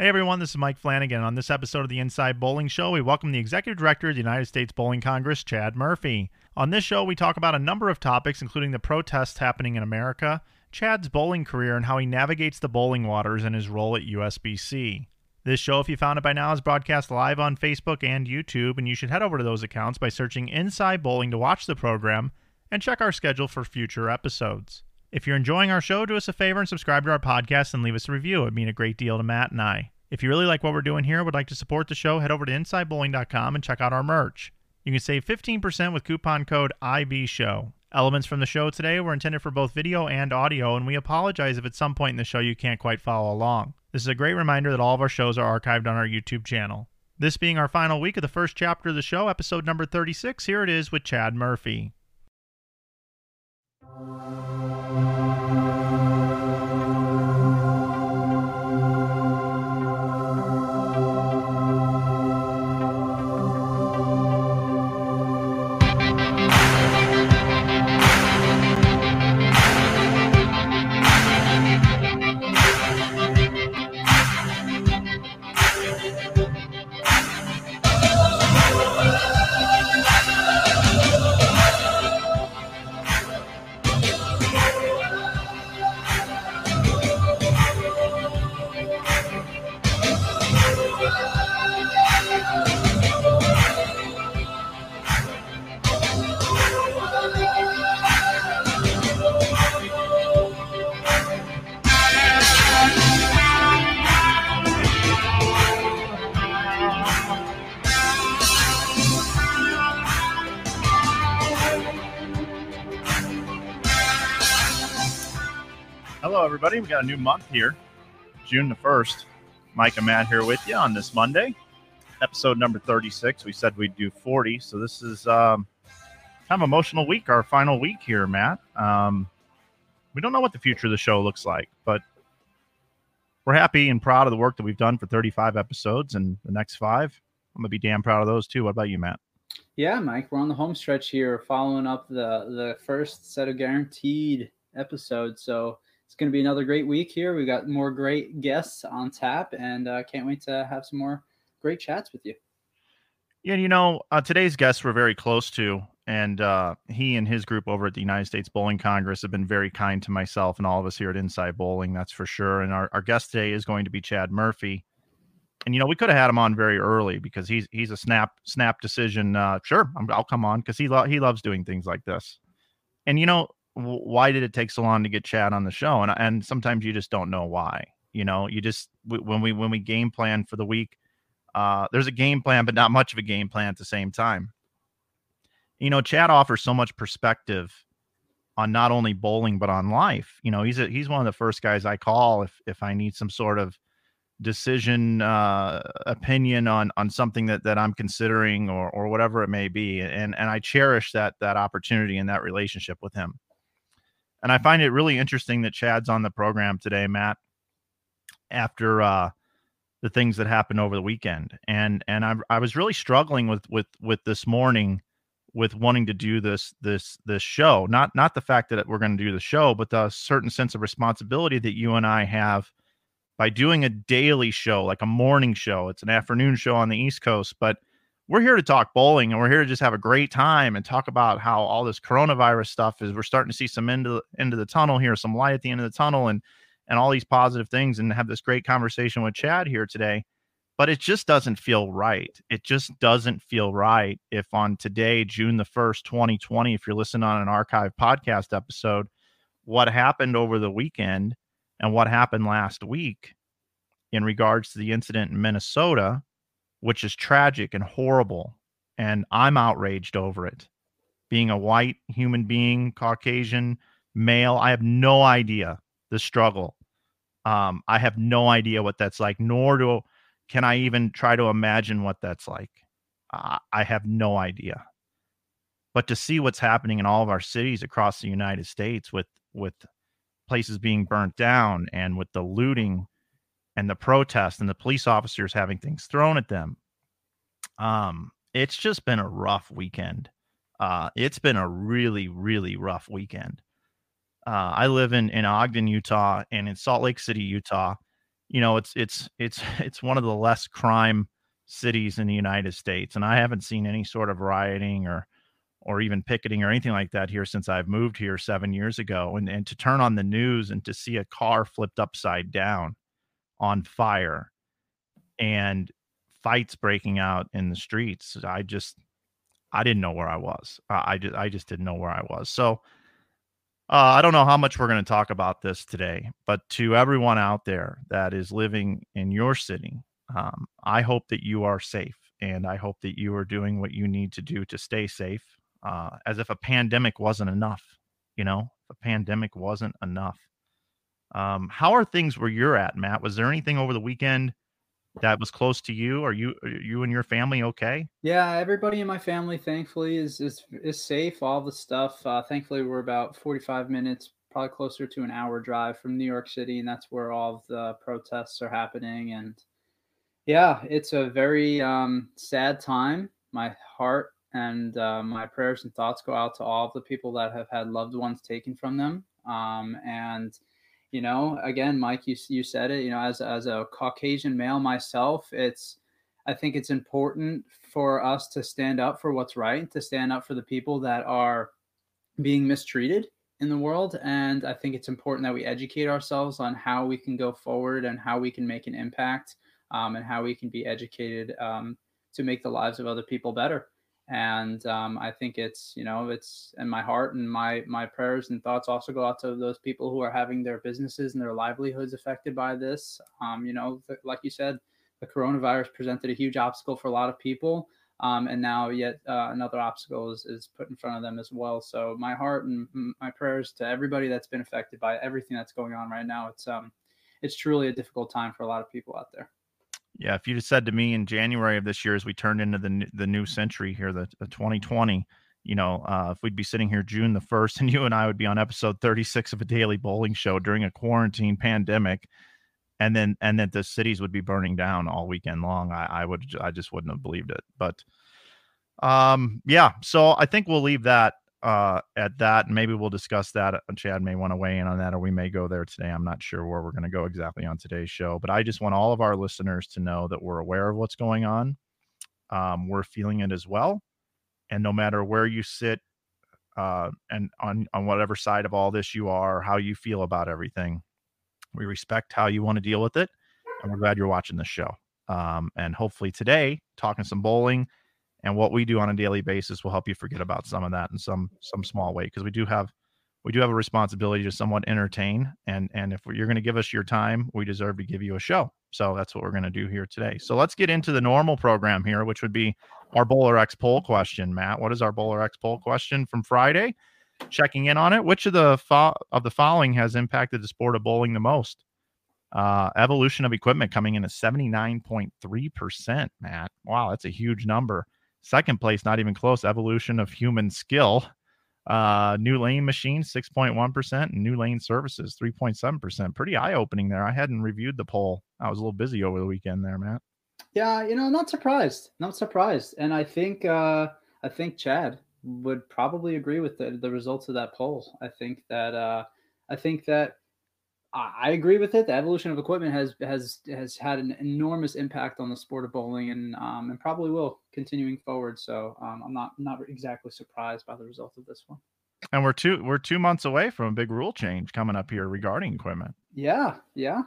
Hey everyone, this is Mike Flanagan. On this episode of the Inside Bowling Show, we welcome the Executive Director of the United States Bowling Congress, Chad Murphy. On this show, we talk about a number of topics, including the protests happening in America, Chad's bowling career, and how he navigates the bowling waters and his role at USBC. This show, if you found it by now, is broadcast live on Facebook and YouTube, and you should head over to those accounts by searching Inside Bowling to watch the program and check our schedule for future episodes. If you're enjoying our show, do us a favor and subscribe to our podcast and leave us a review. It would mean a great deal to Matt and I. If you really like what we're doing here and would like to support the show, head over to InsideBowling.com and check out our merch. You can save 15% with coupon code IBSHOW. Elements from the show today were intended for both video and audio, and we apologize if at some point in the show you can't quite follow along. This is a great reminder that all of our shows are archived on our YouTube channel. This being our final week of the first chapter of the show, episode number 36, here it is with Chad Murphy. Everybody, we got a new month here, June the 1st. Mike and Matt here with you on this Monday, episode number 36. We said we'd do 40, so this is kind of emotional week, our final week here, Matt. We don't know what the future of the show looks like, but we're happy and proud of the work that we've done for 35 episodes, and the next 5, I'm going to be damn proud of those too. What about you, Matt? Yeah, Mike, we're on the home stretch here, following up the first set of guaranteed episodes, so it's going to be another great week here. We've got more great guests on tap, and can't wait to have some more great chats with you. Yeah, you know, today's guests we're very close to, and he and his group over at the United States Bowling Congress have been very kind to myself and all of us here at Inside Bowling, that's for sure. And our guest today is going to be Chad Murphy. And, you know, we could have had him on very early because he's a snap decision. Sure, I'll come on because he loves doing things like this. And, you know, why did it take so long to get Chad on the show? And sometimes you just don't know why, you know, you just, when we game plan for the week, there's a game plan, but not much of a game plan at the same time. You know, Chad offers so much perspective on not only bowling, but on life. You know, he's one of the first guys I call if I need some sort of decision, opinion on something that I'm considering or whatever it may be. And I cherish that opportunity and that relationship with him. And I find it really interesting that Chad's on the program today, Matt, after the things that happened over the weekend. And I was really struggling with this morning with wanting to do this show. Not the fact that we're going to do the show, but the certain sense of responsibility that you and I have by doing a daily show, like a morning show. It's an afternoon show on the East Coast, but we're here to talk bowling, and we're here to just have a great time and talk about how all this coronavirus stuff is. We're starting to see some end of the tunnel here, some light at the end of the tunnel, and all these positive things, and have this great conversation with Chad here today. But it just doesn't feel right. It just doesn't feel right if on today, June the 1st, 2020, if you're listening on an archive podcast episode, what happened over the weekend and what happened last week in regards to the incident in Minnesota, which is tragic and horrible, and I'm outraged over it. Being a white human being, Caucasian, male, I have no idea the struggle. I have no idea what that's like, nor can I even try to imagine what that's like. I have no idea. But to see what's happening in all of our cities across the United States with places being burnt down and with the looting and the protest and the police officers having things thrown at them. It's just been a rough weekend. It's been a really, really rough weekend. I live in Ogden, Utah, and in Salt Lake City, Utah. you know, it's one of the less crime cities in the United States. And I haven't seen any sort of rioting or even picketing or anything like that here since I've moved here 7 years ago. And to turn on the news and to see a car flipped upside down on fire and fights breaking out in the streets, I didn't know where I was. I just didn't know where I was. So I don't know how much we're going to talk about this today, but to everyone out there that is living in your city, I hope that you are safe, and I hope that you are doing what you need to do to stay safe. As if a pandemic wasn't enough, How are things where you're at, Matt? Was there anything over the weekend that was close to you? Are you and your family okay? Yeah, everybody in my family, thankfully, is safe. All the stuff. Thankfully, we're about 45 minutes, probably closer to an hour drive from New York City, and that's where all of the protests are happening. And yeah, it's a very sad time. My heart and my prayers and thoughts go out to all of the people that have had loved ones taken from them. And you know, again, Mike, you said it, as a Caucasian male myself, I think it's important for us to stand up for what's right, to stand up for the people that are being mistreated in the world. And I think it's important that we educate ourselves on how we can go forward and how we can make an impact, and how we can be educated to make the lives of other people better. And I think it's in my heart, and my prayers and thoughts also go out to those people who are having their businesses and their livelihoods affected by this. Like you said, the coronavirus presented a huge obstacle for a lot of people. And now yet another obstacle is put in front of them as well. So my heart and my prayers to everybody that's been affected by everything that's going on right now. It's truly a difficult time for a lot of people out there. Yeah, if you'd have said to me in January of this year, as we turned into the new century here, the 2020, if we'd be sitting here June the 1st and you and I would be on episode 36 of a daily bowling show during a quarantine pandemic, and then the cities would be burning down all weekend long, I just wouldn't have believed it. But yeah, so I think we'll leave that at that, and maybe we'll discuss that. Chad may want to weigh in on that, or we may go there today. I'm not sure where we're going to go exactly on today's show, but I just want all of our listeners to know that we're aware of what's going on. We're feeling it as well. And no matter where you sit, and on whatever side of all this you are, how you feel about everything, we respect how you want to deal with it. And we're glad you're watching the show. And hopefully today, talking some bowling and what we do on a daily basis will help you forget about some of that in some small way, because we do have a responsibility to somewhat entertain. And if you're going to give us your time, we deserve to give you a show. So that's what we're going to do here today. So let's get into the normal program here, which would be our BowlerX poll question. Matt, what is our BowlerX poll question from Friday? Checking in on it. Which of the following has impacted the sport of bowling the most? Evolution of equipment coming in at 79.3%, Matt. Wow, that's a huge number. Second place, not even close, evolution of human skill. New lane machines, 6.1%, and new lane services, 3.7%. Pretty eye-opening there. I hadn't reviewed the poll. I was a little busy over the weekend there, Matt. Yeah, not surprised. And I think Chad would probably agree with the results of that poll. I think that I agree with it. The evolution of equipment has had an enormous impact on the sport of bowling, and probably will continuing forward. So I'm not exactly surprised by the result of this one. And we're two months away from a big rule change coming up here regarding equipment. Yeah,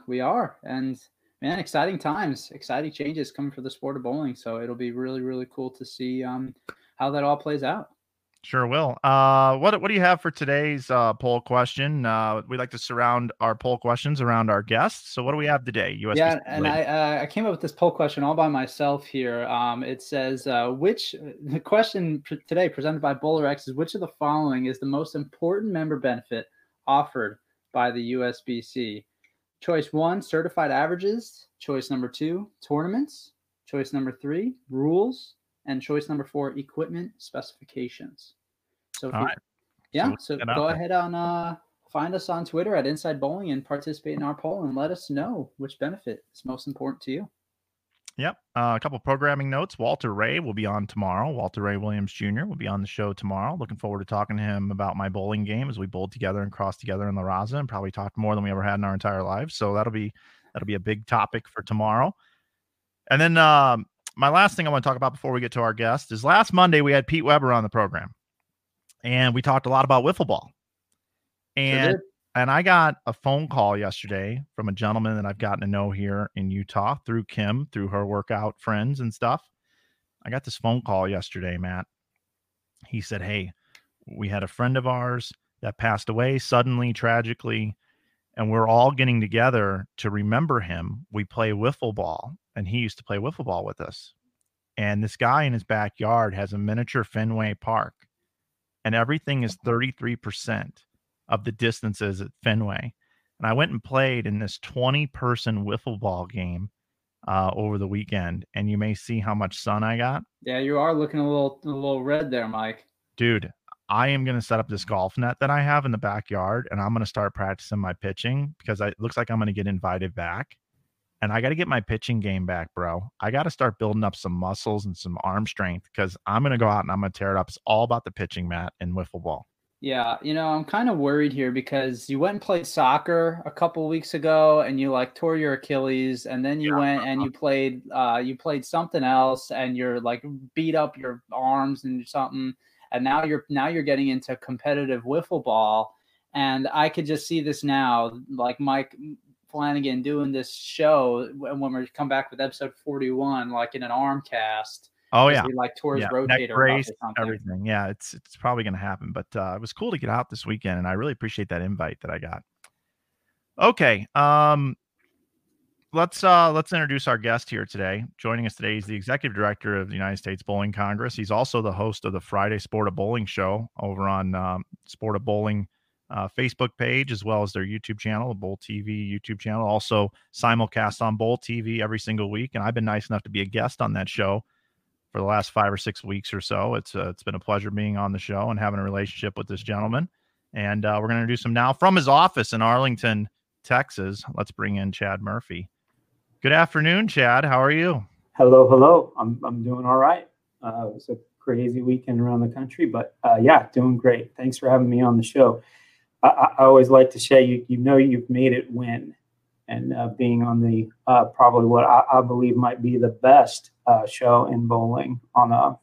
we are. And man, exciting times, exciting changes coming for the sport of bowling. So it'll be really, really cool to see how that all plays out. Sure will. What do you have for today's poll question? We like to surround our poll questions around our guests. So what do we have today? USP yeah, and I came up with this poll question all by myself here. It says, the question today presented by BowlerX is, which of the following is the most important member benefit offered by the USBC? Choice 1, certified averages. Choice number 2, tournaments. Choice number 3, rules. And choice number 4, equipment specifications. So, go ahead and find us on Twitter at Inside Bowling and participate in our poll and let us know which benefit is most important to you. Yep. A couple of programming notes. Walter Ray will be on tomorrow. Walter Ray Williams Jr. will be on the show tomorrow. Looking forward to talking to him about my bowling game as we bowl together and cross together in La Raza, and probably talk more than we ever had in our entire lives. So that'll be That'll be a big topic for tomorrow. And then my last thing I want to talk about before we get to our guest is last Monday we had Pete Weber on the program, and we talked a lot about wiffle ball. And I got a phone call yesterday from a gentleman that I've gotten to know here in Utah through Kim, through her workout friends and stuff. I got this phone call yesterday, Matt. He said, hey, we had a friend of ours that passed away suddenly, tragically, and we're all getting together to remember him. We play wiffle ball, and he used to play wiffle ball with us. And this guy in his backyard has a miniature Fenway park, and everything is 33%. Of the distances at Fenway. And I went and played in this 20-person wiffle ball game over the weekend, and you may see how much sun I got. Yeah, you are looking a little red there, Mike. Dude, I am going to set up this golf net that I have in the backyard, and I'm going to start practicing my pitching because it looks like I'm going to get invited back. And I got to get my pitching game back, bro. I got to start building up some muscles and some arm strength because I'm going to go out and I'm going to tear it up. It's all about the pitching, Matt, and wiffle ball. Yeah, you know, I'm kind of worried here because you went and played soccer a couple weeks ago and you like tore your Achilles, and then you went and you played something else and you're like beat up your arms and something, and now you're getting into competitive wiffle ball. And I could just see this now, like Mike Flanagan doing this show when we come back with episode 41, like in an arm cast. Oh yeah, like towards rotator brace, everything. Yeah, it's probably going to happen. But it was cool to get out this weekend, and I really appreciate that invite that I got. Okay, let's introduce our guest here today. Joining us today is the executive director of the United States Bowling Congress. He's also the host of the Friday Sport of Bowling show over on Sport of Bowling Facebook page, as well as their YouTube channel, the Bull TV YouTube channel. Also simulcast on Bull TV every single week, and I've been nice enough to be a guest on that show for the last 5 or 6 weeks or so. It's been a pleasure being on the show and having a relationship with this gentleman. And we're going to introduce him now from his office in Arlington, Texas. Let's bring in Chad Murphy. Good afternoon, Chad. How are you? Hello. I'm doing all right. It was a crazy weekend around the country, but yeah, doing great. Thanks for having me on the show. I always like to say, you know, you've made it when, and being on the probably what I believe might be the best show in bowling on a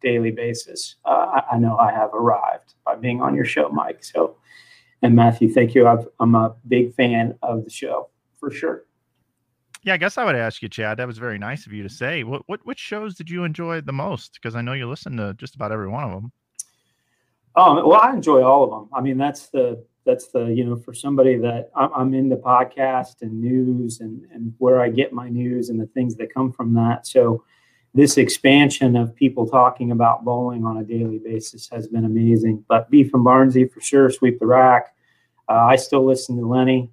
daily basis. I know I have arrived by being on your show, Mike. So, and Matthew, thank you. I'm a big fan of the show for sure. Yeah, I guess I would ask you, Chad. That was very nice of you to say. Which shows did you enjoy the most? Because I know you listen to just about every one of them. Well, I enjoy all of them. I mean, that's the, for somebody that I'm into podcast and news and where I get my news and the things that come from that. So this expansion of people talking about bowling on a daily basis has been amazing, but Beef and Barnsley for sure, Sweep the Rack. I still listen to Lenny.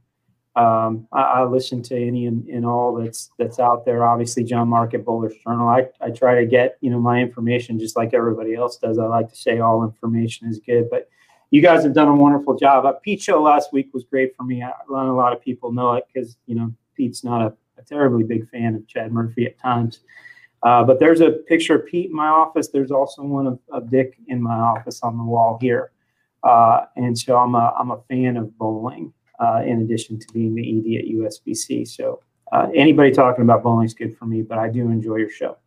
I listen to any and all that's out there. Obviously John Mark at Bowler's Journal. I try to get, my information just like everybody else does. I like to say all information is good, but you guys have done a wonderful job. Pete's show last week was great for me. I let a lot of people know it because, Pete's not a terribly big fan of Chad Murphy at times. But there's a picture of Pete in my office. There's also one of Dick in my office on the wall here. And so I'm a fan of bowling in addition to being the ED at USBC. So anybody talking about bowling is good for me, but I do enjoy your show.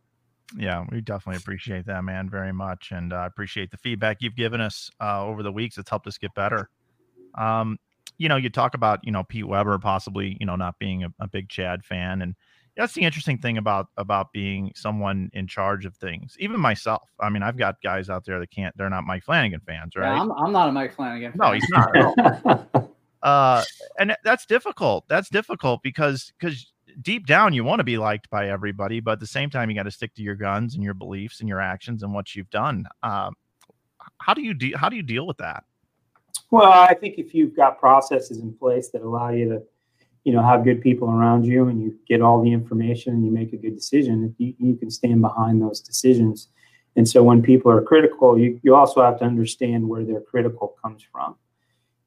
Yeah, we definitely appreciate that, man, very much. And I appreciate the feedback you've given us over the weeks. It's helped us get better. You talk about, Pete Weber possibly, not being a big Chad fan. And that's the interesting thing about being someone in charge of things, even myself. I mean, I've got guys out there that they're not Mike Flanagan fans, right? Yeah, I'm not a Mike Flanagan fan. No, he's not at all. And that's difficult. That's difficult because deep down you want to be liked by everybody, but at the same time you got to stick to your guns and your beliefs and your actions and what you've done. How do you deal with that? Well, I think if you've got processes in place that allow you to have good people around you and you get all the information and you make a good decision, you can stand behind those decisions. And so when people are critical, you also have to understand where their critical comes from.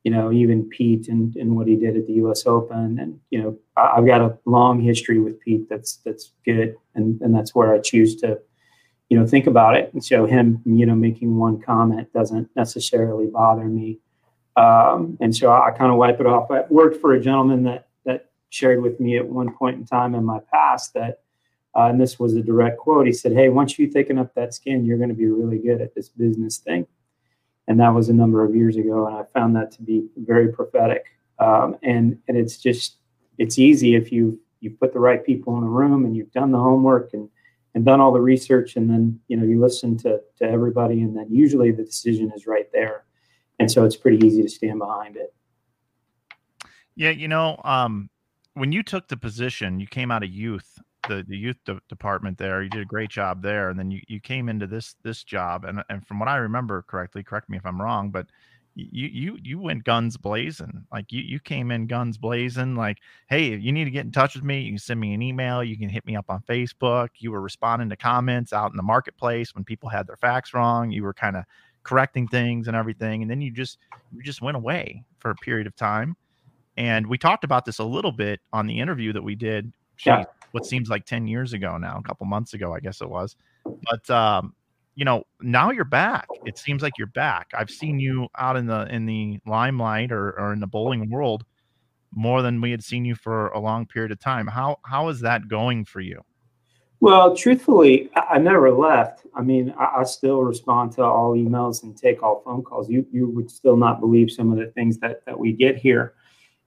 Even Pete and what he did at the U.S. Open. And, I've got a long history with Pete that's good. And that's where I choose to, think about it. And so him, making one comment doesn't necessarily bother me. And so I kind of wipe it off. I worked for a gentleman that shared with me at one point in time in my past that, and this was a direct quote, he said, "Hey, once you thicken up that skin, you're going to be really good at this business thing." And that was a number of years ago, and I found that to be very prophetic. And it's just, it's easy if you put the right people in the room and you've done the homework and done all the research, and then, you know, you listen to everybody, and then usually the decision is right there. And so it's pretty easy to stand behind it. Yeah. You know, when you took the position, you came out of youth, the youth department there, you did a great job there. And then you came into this job. And from what I remember correctly, correct me if I'm wrong, but you went guns blazing. Like you came in guns blazing, like, "Hey, if you need to get in touch with me, you can send me an email. You can hit me up on Facebook." You were responding to comments out in the marketplace when people had their facts wrong. You were kind of correcting things and everything. And then you just went away for a period of time. And we talked about this a little bit on the interview that we did. Yeah. What seems like 10 years ago now, a couple months ago, I guess it was, but, you know, now you're back. It seems like you're back. I've seen you out in the limelight or in the bowling world more than we had seen you for a long period of time. How is that going for you? Well, truthfully, I never left. I mean, I still respond to all emails and take all phone calls. You would still not believe some of the things that we get here.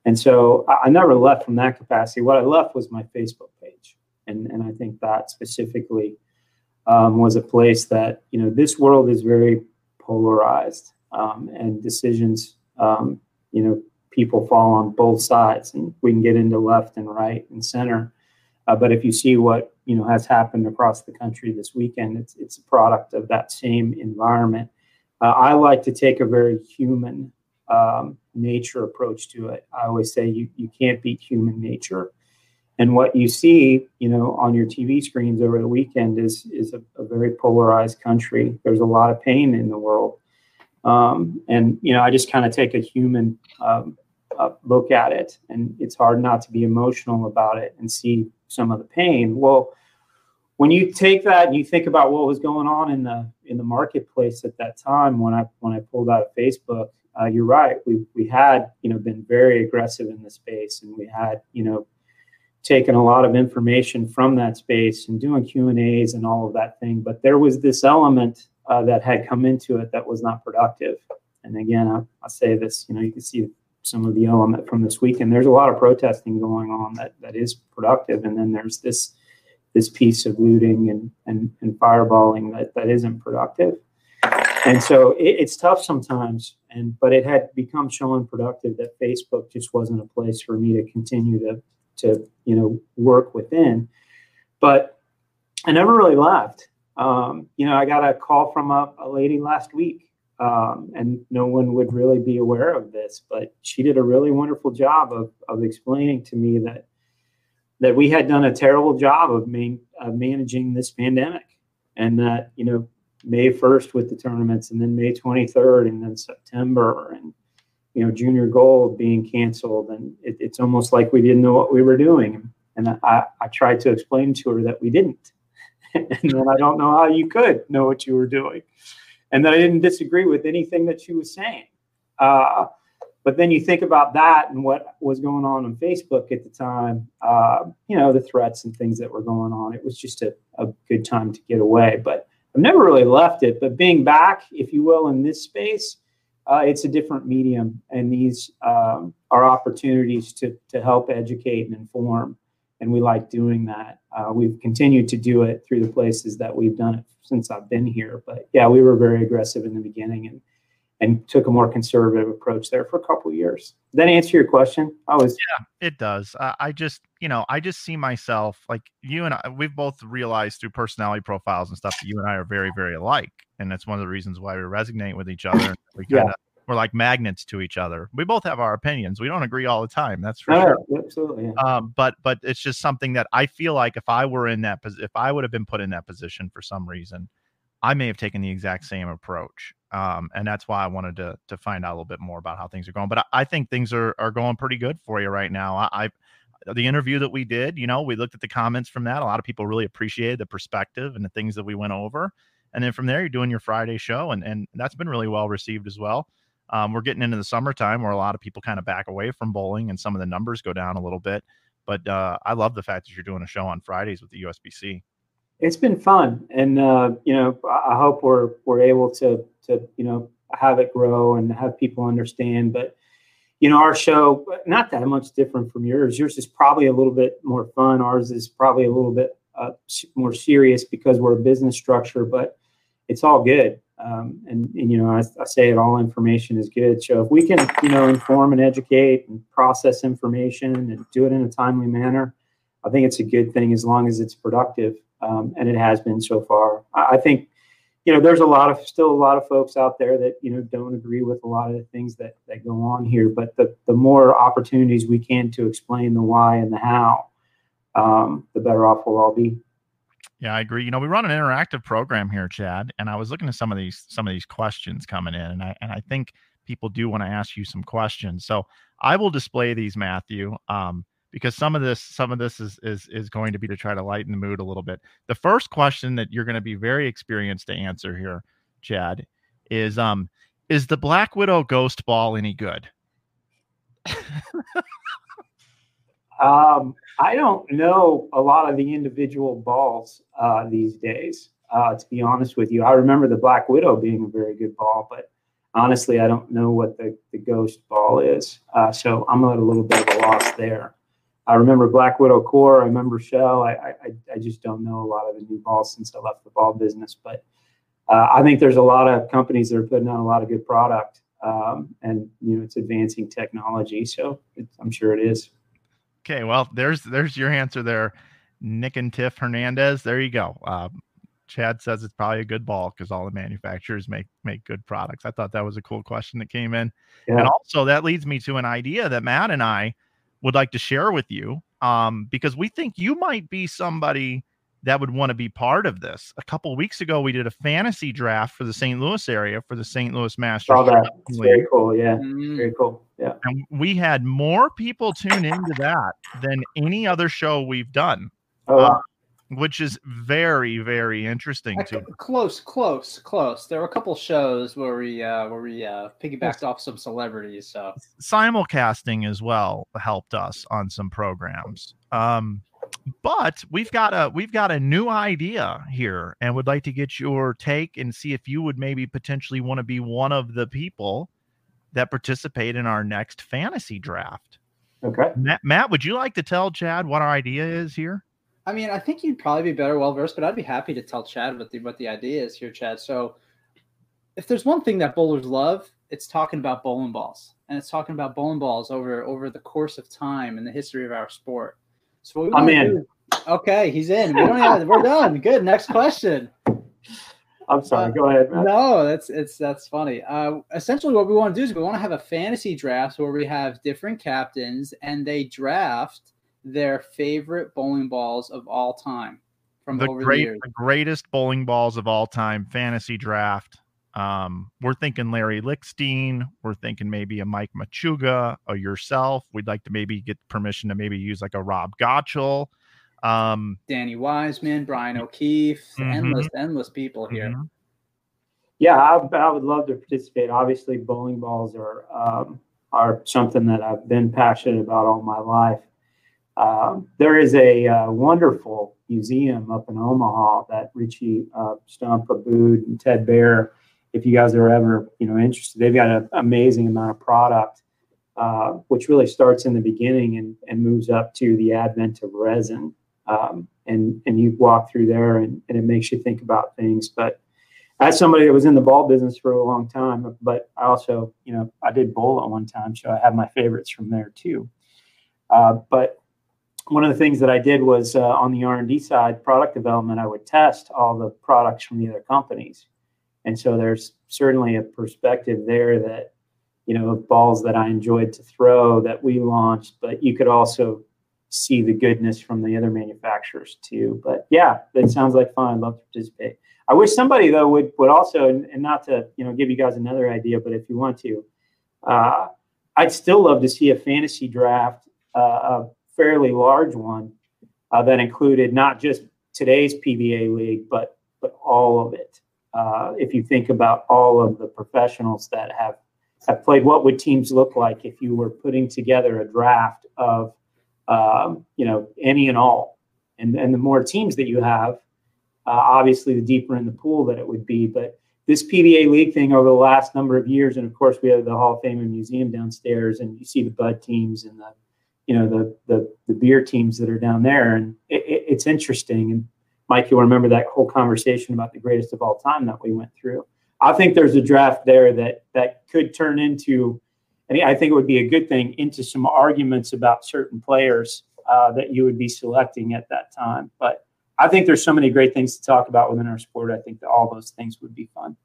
And so I never left from that capacity. What I left was my Facebook page. And I think that specifically was a place that, you know, this world is very polarized, and decisions, you know, people fall on both sides, and we can get into left and right and center. But if you see what, you know, has happened across the country this weekend, it's a product of that same environment. I like to take a very human nature approach to it. I always say you can't beat human nature. And what you see, you know, on your TV screens over the weekend is a very polarized country. There's a lot of pain in the world. And, you know, I just kind of take a human look at it, and it's hard not to be emotional about it and see some of the pain. Well, when you take that and you think about what was going on in the marketplace at that time, when I pulled out of Facebook, you're right. We had, you know, been very aggressive in the space, and we had, you know, taken a lot of information from that space and doing Q&As and all of that thing. But there was this element that had come into it that was not productive. And again, I say this, you know, you can see some of the element from this weekend. There's a lot of protesting going on that is productive. And then there's this piece of looting and fireballing that isn't productive. And so it's tough sometimes, but it had become so unproductive that Facebook just wasn't a place for me to continue to you know, work within. But I never really left. You know, I got a call from a lady last week, and no one would really be aware of this, but she did a really wonderful job of explaining to me that we had done a terrible job of managing this pandemic, and that, you know, May 1st with the tournaments, and then May 23rd, and then September, and, you know, junior gold being canceled. And it's almost like we didn't know what we were doing. And I tried to explain to her that we didn't. And then I don't know how you could know what you were doing. And that I didn't disagree with anything that she was saying. But then you think about that and what was going on Facebook at the time, you know, the threats and things that were going on. It was just a good time to get away. But I've never really left it. But being back, if you will, in this space, it's a different medium, and these are opportunities to help educate and inform, and we like doing that. We've continued to do it through the places that we've done it since I've been here. But yeah, we were very aggressive in the beginning and took a more conservative approach there for a couple of years. Does that answer your question? Yeah, it does. I just see myself, like you and I, we've both realized through personality profiles and stuff that you and I are very, very alike. And that's one of the reasons why we resonate with each other. We we're like magnets to each other. We both have our opinions. We don't agree all the time. That's for sure. Absolutely. Yeah. But it's just something that I feel like if I would have been put in that position for some reason, I may have taken the exact same approach. And that's why I wanted to find out a little bit more about how things are going. But I think things are going pretty good for you right now. The interview that we did, you know, we looked at the comments from that. A lot of people really appreciated the perspective and the things that we went over. And then from there, you're doing your Friday show, and that's been really well received as well. We're getting into the summertime where a lot of people kind of back away from bowling, and some of the numbers go down a little bit. But I love the fact that you're doing a show on Fridays with the USBC. It's been fun, and you know, I hope we're able to you know, have it grow and have people understand. But you know, our show, not that much different from yours. Yours is probably a little bit more fun. Ours is probably a little bit more serious because we're a business structure. But it's all good, and you know, I say it, all information is good. So if we can, you know, inform and educate and process information and do it in a timely manner, I think it's a good thing as long as it's productive. And it has been so far. I think, you know, there's still a lot of folks out there that, you know, don't agree with a lot of the things that go on here, but the more opportunities we can to explain the why and the how, the better off we'll all be. Yeah, I agree. You know, we run an interactive program here, Chad, and I was looking at some of these questions coming in, and I think people do want to ask you some questions. So I will display these, Matthew, because some of this is going to be to try to lighten the mood a little bit. The first question that you're going to be very experienced to answer here, Chad, is the Black Widow ghost ball any good? I don't know a lot of the individual balls these days, to be honest with you. I remember the Black Widow being a very good ball, but honestly, I don't know what the ghost ball is. So I'm at a little bit of a loss there. I remember Black Widow Core. I remember Shell. I just don't know a lot of the new balls since I left the ball business. But I think there's a lot of companies that are putting out a lot of good product, and you know, it's advancing technology, so I'm sure it is. Okay, well, there's your answer there, Nick and Tiff Hernandez. There you go. Chad says it's probably a good ball because all the manufacturers make good products. I thought that was a cool question that came in, yeah. And also that leads me to an idea that Matt and I would like to share with you, because we think you might be somebody that would want to be part of this. A couple of weeks ago, we did a fantasy draft for the St. Louis area for the St. Louis Masters. Oh, that's very cool. Yeah. Mm-hmm. Very cool. Yeah. And we had more people tune into that than any other show we've done, wow. Which is very, very interesting. Actually, to close. There were a couple shows where we piggybacked off some celebrities. So simulcasting as well helped us on some programs. But we've got a new idea here, and would like to get your take and see if you would maybe potentially want to be one of the people that participate in our next fantasy draft. Okay, Matt, would you like to tell Chad what our idea is here? I mean, I think you'd probably be better well-versed, but I'd be happy to tell Chad what the idea is here, Chad. So if there's one thing that bowlers love, it's talking about bowling balls. And it's talking about bowling balls over the course of time and the history of our sport. So what I'm in. Okay, he's in. We're done. Good, next question. I'm sorry. Go ahead, Matt. No, that's funny. Essentially what we want to do is we want to have a fantasy draft where we have different captains and they draft – their favorite bowling balls of all time from the greatest bowling balls of all time fantasy draft. We're thinking Larry Lickstein. We're thinking maybe a Mike Machuga or yourself. We'd like to maybe get permission to maybe use like a Rob Gottschall, Danny Wiseman, Brian O'Keefe, mm-hmm. endless people here. Mm-hmm. Yeah. I would love to participate. Obviously bowling balls are something that I've been passionate about all my life. There is a wonderful museum up in Omaha that Richie Stump, Abood, and Ted Bear, if you guys are ever, you know, interested, they've got an amazing amount of product, which really starts in the beginning and moves up to the advent of resin. And you walk through there and it makes you think about things. But as somebody that was in the ball business for a long time, but I also, you know, I did bowl at one time, so I have my favorites from there too. But one of the things that I did was on the R&D side, product development, I would test all the products from the other companies. And so there's certainly a perspective there that, you know, balls that I enjoyed to throw that we launched, but you could also see the goodness from the other manufacturers too. But yeah, that sounds like fun. I'd love to participate. I wish somebody though would also, and not to, you know, give you guys another idea, but if you want to, I'd still love to see a fantasy draft, fairly large one that included not just today's PBA league, but all of it. If you think about all of the professionals that have played, what would teams look like if you were putting together a draft of you know, any and all. And the more teams that you have, obviously the deeper in the pool that it would be. But this PBA league thing over the last number of years, and of course we have the Hall of Fame and Museum downstairs, and you see the Bud teams and the, you know, the beer teams that are down there. And it's interesting. And Mike, you'll remember that whole conversation about the greatest of all time that we went through. I think there's a draft there that could turn into, and I think it would be a good thing, into some arguments about certain players that you would be selecting at that time. But I think there's so many great things to talk about within our sport. I think that all those things would be fun.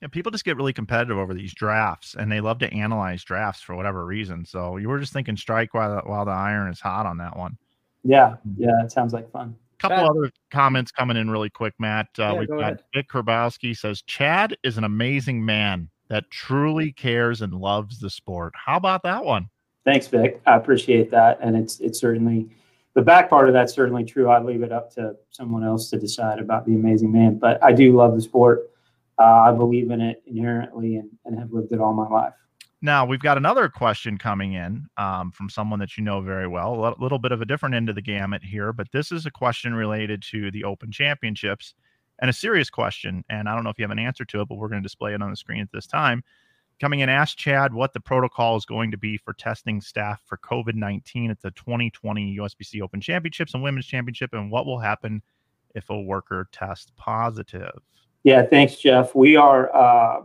Yeah, people just get really competitive over these drafts, and they love to analyze drafts for whatever reason. So you were just thinking strike while the iron is hot on that one. Yeah, it sounds like fun. Couple other comments coming in really quick, Matt. We've got Vic Kerbowski says, Chad is an amazing man that truly cares and loves the sport. How about that one? Thanks, Vic. I appreciate that. And it's certainly, the back part of that's certainly true. I'd leave it up to someone else to decide about the amazing man. But I do love the sport. I believe in it inherently and have lived it all my life. Now, we've got another question coming in from someone that you know very well, a little bit of a different end of the gamut here, but this is a question related to the Open Championships and a serious question. And I don't know if you have an answer to it, but we're going to display it on the screen at this time. Coming in, ask Chad what the protocol is going to be for testing staff for COVID-19 at the 2020 USBC Open Championships and Women's Championship, and what will happen if a worker tests positive. Yeah, thanks, Jeff. We are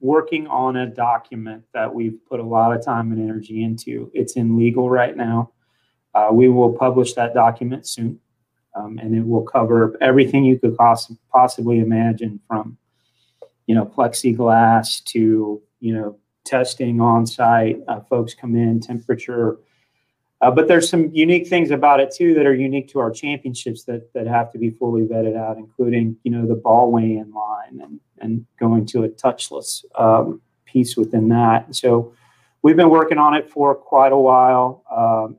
working on a document that we've put a lot of time and energy into. It's in legal right now. We will publish that document soon, and it will cover everything you could possibly imagine, from, you know, plexiglass to, you know, testing on site, folks come in, temperature. But there's some unique things about it too that are unique to our championships that have to be fully vetted out, including, you know, the ball weigh-in line and going to a touchless piece within that. So we've been working on it for quite a while,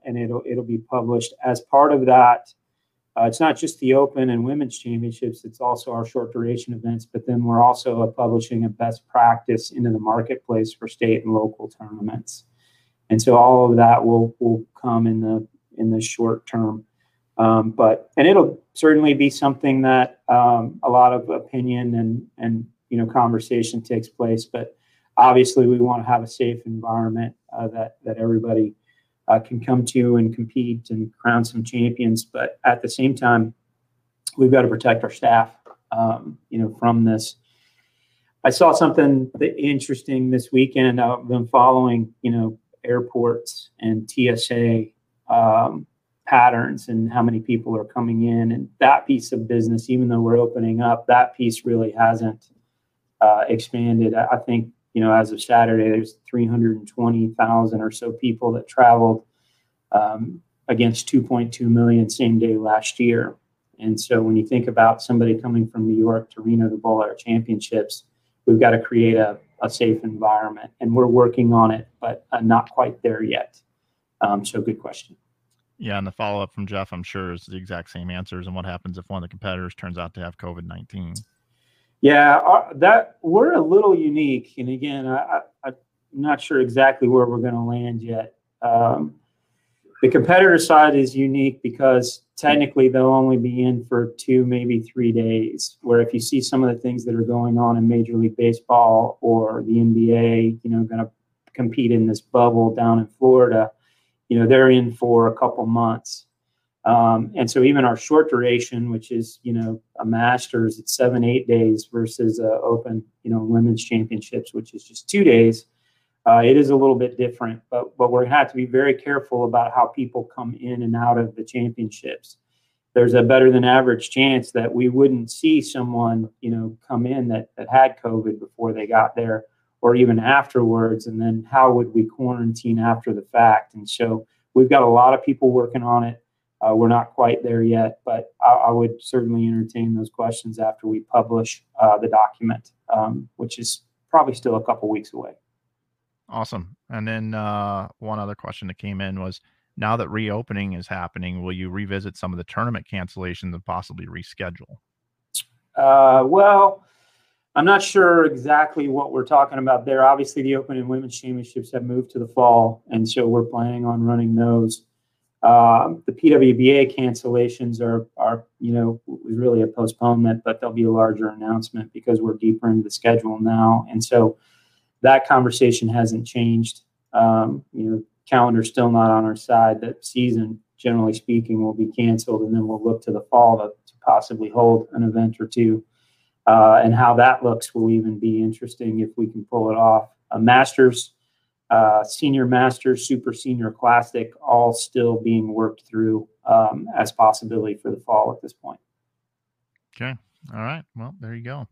and it'll be published as part of that. It's not just the Open and Women's Championships, it's also our short duration events, but then we're also publishing a best practice into the marketplace for state and local tournaments. And so all of that will come in the short term. But it'll certainly be something that a lot of opinion and you know, conversation takes place. But obviously we want to have a safe environment that everybody can come to and compete and crown some champions. But at the same time, we've got to protect our staff, you know, from this. I saw something interesting this weekend. I've been following, you know, airports and TSA patterns and how many people are coming in, and that piece of business, even though we're opening up, that piece really hasn't expanded. I think, you know, as of Saturday, there's 320,000 or so people that traveled against 2.2 million same day last year. And so when you think about somebody coming from New York to Reno to bowl our championships, we've got to create a safe environment, and we're working on it, but not quite there yet. So good question. Yeah. And the follow-up from Jeff, I'm sure, is the exact same answers. And what happens if one of the competitors turns out to have COVID-19? Yeah, we're a little unique. And again, I'm not sure exactly where we're going to land yet. The competitor side is unique because technically they'll only be in for 2, maybe 3 days, where if you see some of the things that are going on in Major League Baseball or the NBA, you know, going to compete in this bubble down in Florida, you know, they're in for a couple months. And so even our short duration, which is, you know, a Masters, it's 7-8 days versus Open, you know, Women's Championships, which is just 2 days. It is a little bit different, but we're going to have to be very careful about how people come in and out of the championships. There's a better than average chance that we wouldn't see someone, you know, come in that had COVID before they got there, or even afterwards. And then how would we quarantine after the fact? And so we've got a lot of people working on it. We're not quite there yet, but I would certainly entertain those questions after we publish the document, which is probably still a couple weeks away. Awesome. And then one other question that came in was, now that reopening is happening, will you revisit some of the tournament cancellations and possibly reschedule? Well, I'm not sure exactly what we're talking about there. Obviously, the Open and Women's Championships have moved to the fall, and so we're planning on running those. The PWBA cancellations are, you know, really a postponement, but there'll be a larger announcement because we're deeper into the schedule now. And so that conversation hasn't changed. You know, calendar's still not on our side. That season, generally speaking, will be canceled, and then we'll look to the fall to possibly hold an event or two. And how that looks will even be interesting if we can pull it off. A Masters, Senior Masters, Super Senior Classic, all still being worked through as possibility for the fall at this point. Okay. All right. Well, there you go.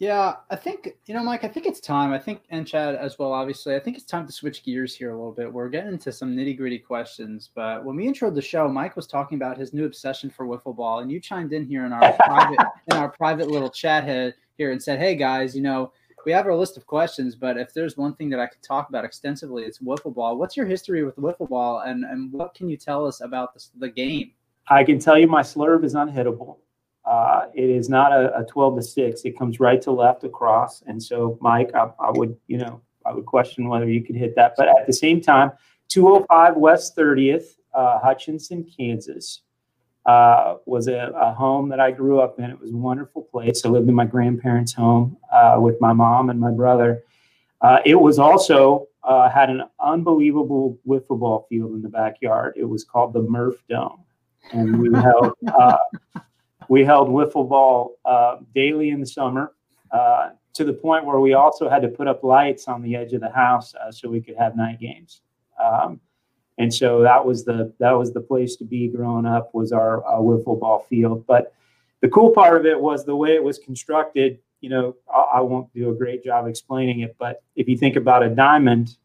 Yeah, I think, you know, Mike, I think it's time. I think, and Chad as well, obviously, I think it's time to switch gears here a little bit. We're getting into some nitty-gritty questions, but when we introed the show, Mike was talking about his new obsession for wiffle ball, and you chimed in here in our private little chat head here and said, hey, guys, you know, we have our list of questions, but if there's one thing that I could talk about extensively, it's wiffle ball. What's your history with wiffle ball, and what can you tell us about the game? I can tell you my slurve is unhittable. It is not a 12 to 6. It comes right to left across. And so, Mike, I would question whether you could hit that. But at the same time, 205 West 30th, Hutchinson, Kansas, was a home that I grew up in. It was a wonderful place. I lived in my grandparents' home with my mom and my brother. It was also had an unbelievable wiffle ball field in the backyard. It was called the Murph Dome. And we held We held wiffle ball daily in the summer to the point where we also had to put up lights on the edge of the house so we could have night games. And so that was the place to be growing up, was our wiffle ball field. But the cool part of it was the way it was constructed. You know, I won't do a great job explaining it, but if you think about a diamond,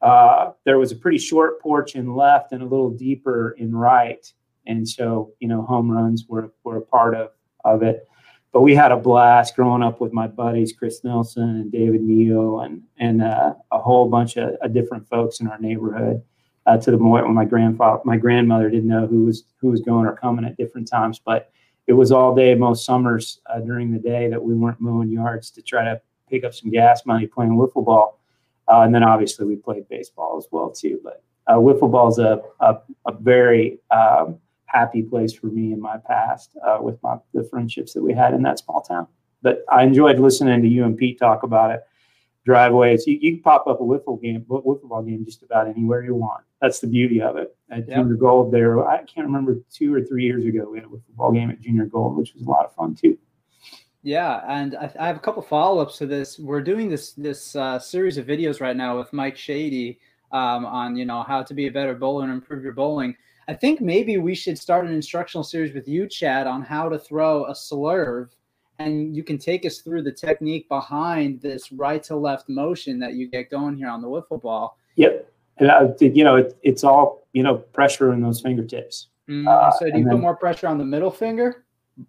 there was a pretty short porch in left and a little deeper in right. And so, you know, home runs were a part of it. But we had a blast growing up with my buddies, Chris Nelson and David Neal and a whole bunch of different folks in our neighborhood, to the point when my grandmother didn't know who was going or coming at different times. But it was all day most summers during the day that we weren't mowing yards to try to pick up some gas money playing wiffle ball. And then obviously we played baseball as well, too. But wiffle ball is a very happy place for me in my past with the friendships that we had in that small town. But I enjoyed listening to you and Pete talk about it. Driveways, you can pop up a wiffle ball game just about anywhere you want. That's the beauty of it. At Junior Gold there, I can't remember, 2 or 3 years ago, we had a wiffle ball game at Junior Gold, which was a lot of fun too. Yeah, and I have a couple follow-ups to this. We're doing this series of videos right now with Mike Shady on, you know, how to be a better bowler and improve your bowling. I think maybe we should start an instructional series with you, Chad, on how to throw a slurve, and you can take us through the technique behind this right-to-left motion that you get going here on the wiffle ball. Yep. And, you know, it's all, you know, pressure in those fingertips. Mm-hmm. So do you put more pressure on the middle finger?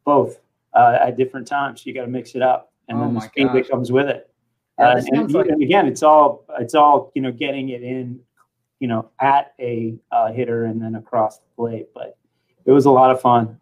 Both at different times. You got to mix it up, and then the speed that comes with it. Yeah, and again, it's all, you know, getting it in, you know, at a hitter and then across the plate. But it was a lot of fun.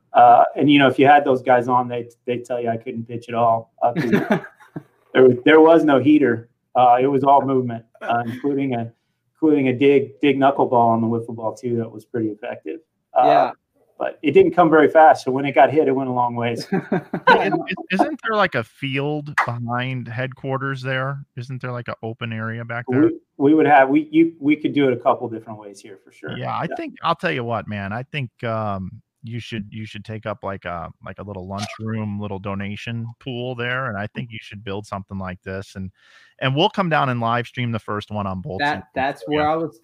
And, you know, if you had those guys on, they tell you I couldn't pitch at all. There was no heater. It was all movement, including a dig knuckleball on the wiffle ball, too. That was pretty effective. Yeah. But it didn't come very fast. So when it got hit, it went a long ways. Isn't there like a field behind headquarters there? Isn't there like an open area back there? We would have, we could do it a couple different ways here for sure. Yeah. I think I'll tell you what, man, I think you should take up like a little lunchroom, little donation pool there. And I think you should build something like this, and we'll come down and live stream the first one on Bull TV. That's where I was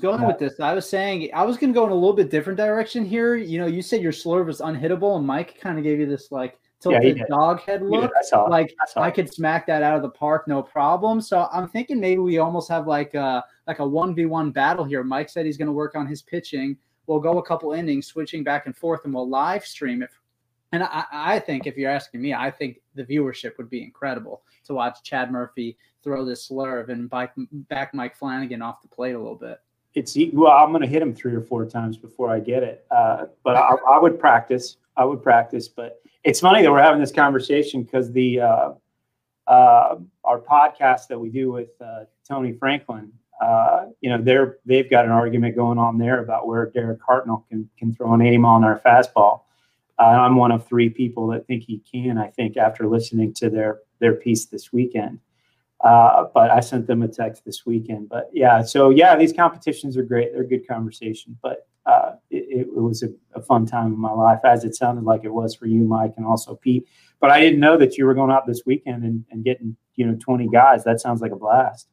going with this. I was saying I was going to go in a little bit different direction here. You know, you said your slurve was unhittable, and Mike kind of gave you this like tilted dog head look. I could smack that out of the park, no problem. So I'm thinking maybe we almost have like a 1v1 battle here. Mike said he's going to work on his pitching. We'll go a couple innings, switching back and forth, and we'll live stream it. And I think, if you're asking me, I think the viewership would be incredible to watch Chad Murphy throw this slurve and back Mike Flanagan off the plate a little bit. I'm going to hit him 3 or 4 times before I get it. But I would practice. But it's funny that we're having this conversation because our podcast that we do with Tony Franklin, they've got an argument going on there about where Derek Hartnell can throw an 80-mile-an-hour fastball. I'm one of three people that think he can, I think, after listening to their piece this weekend. But I sent them a text this weekend. But, yeah, so, yeah, these competitions are great. They're good conversation. But it was a fun time in my life, as it sounded like it was for you, Mike, and also Pete. But I didn't know that you were going out this weekend and getting, 20 guys. That sounds like a blast.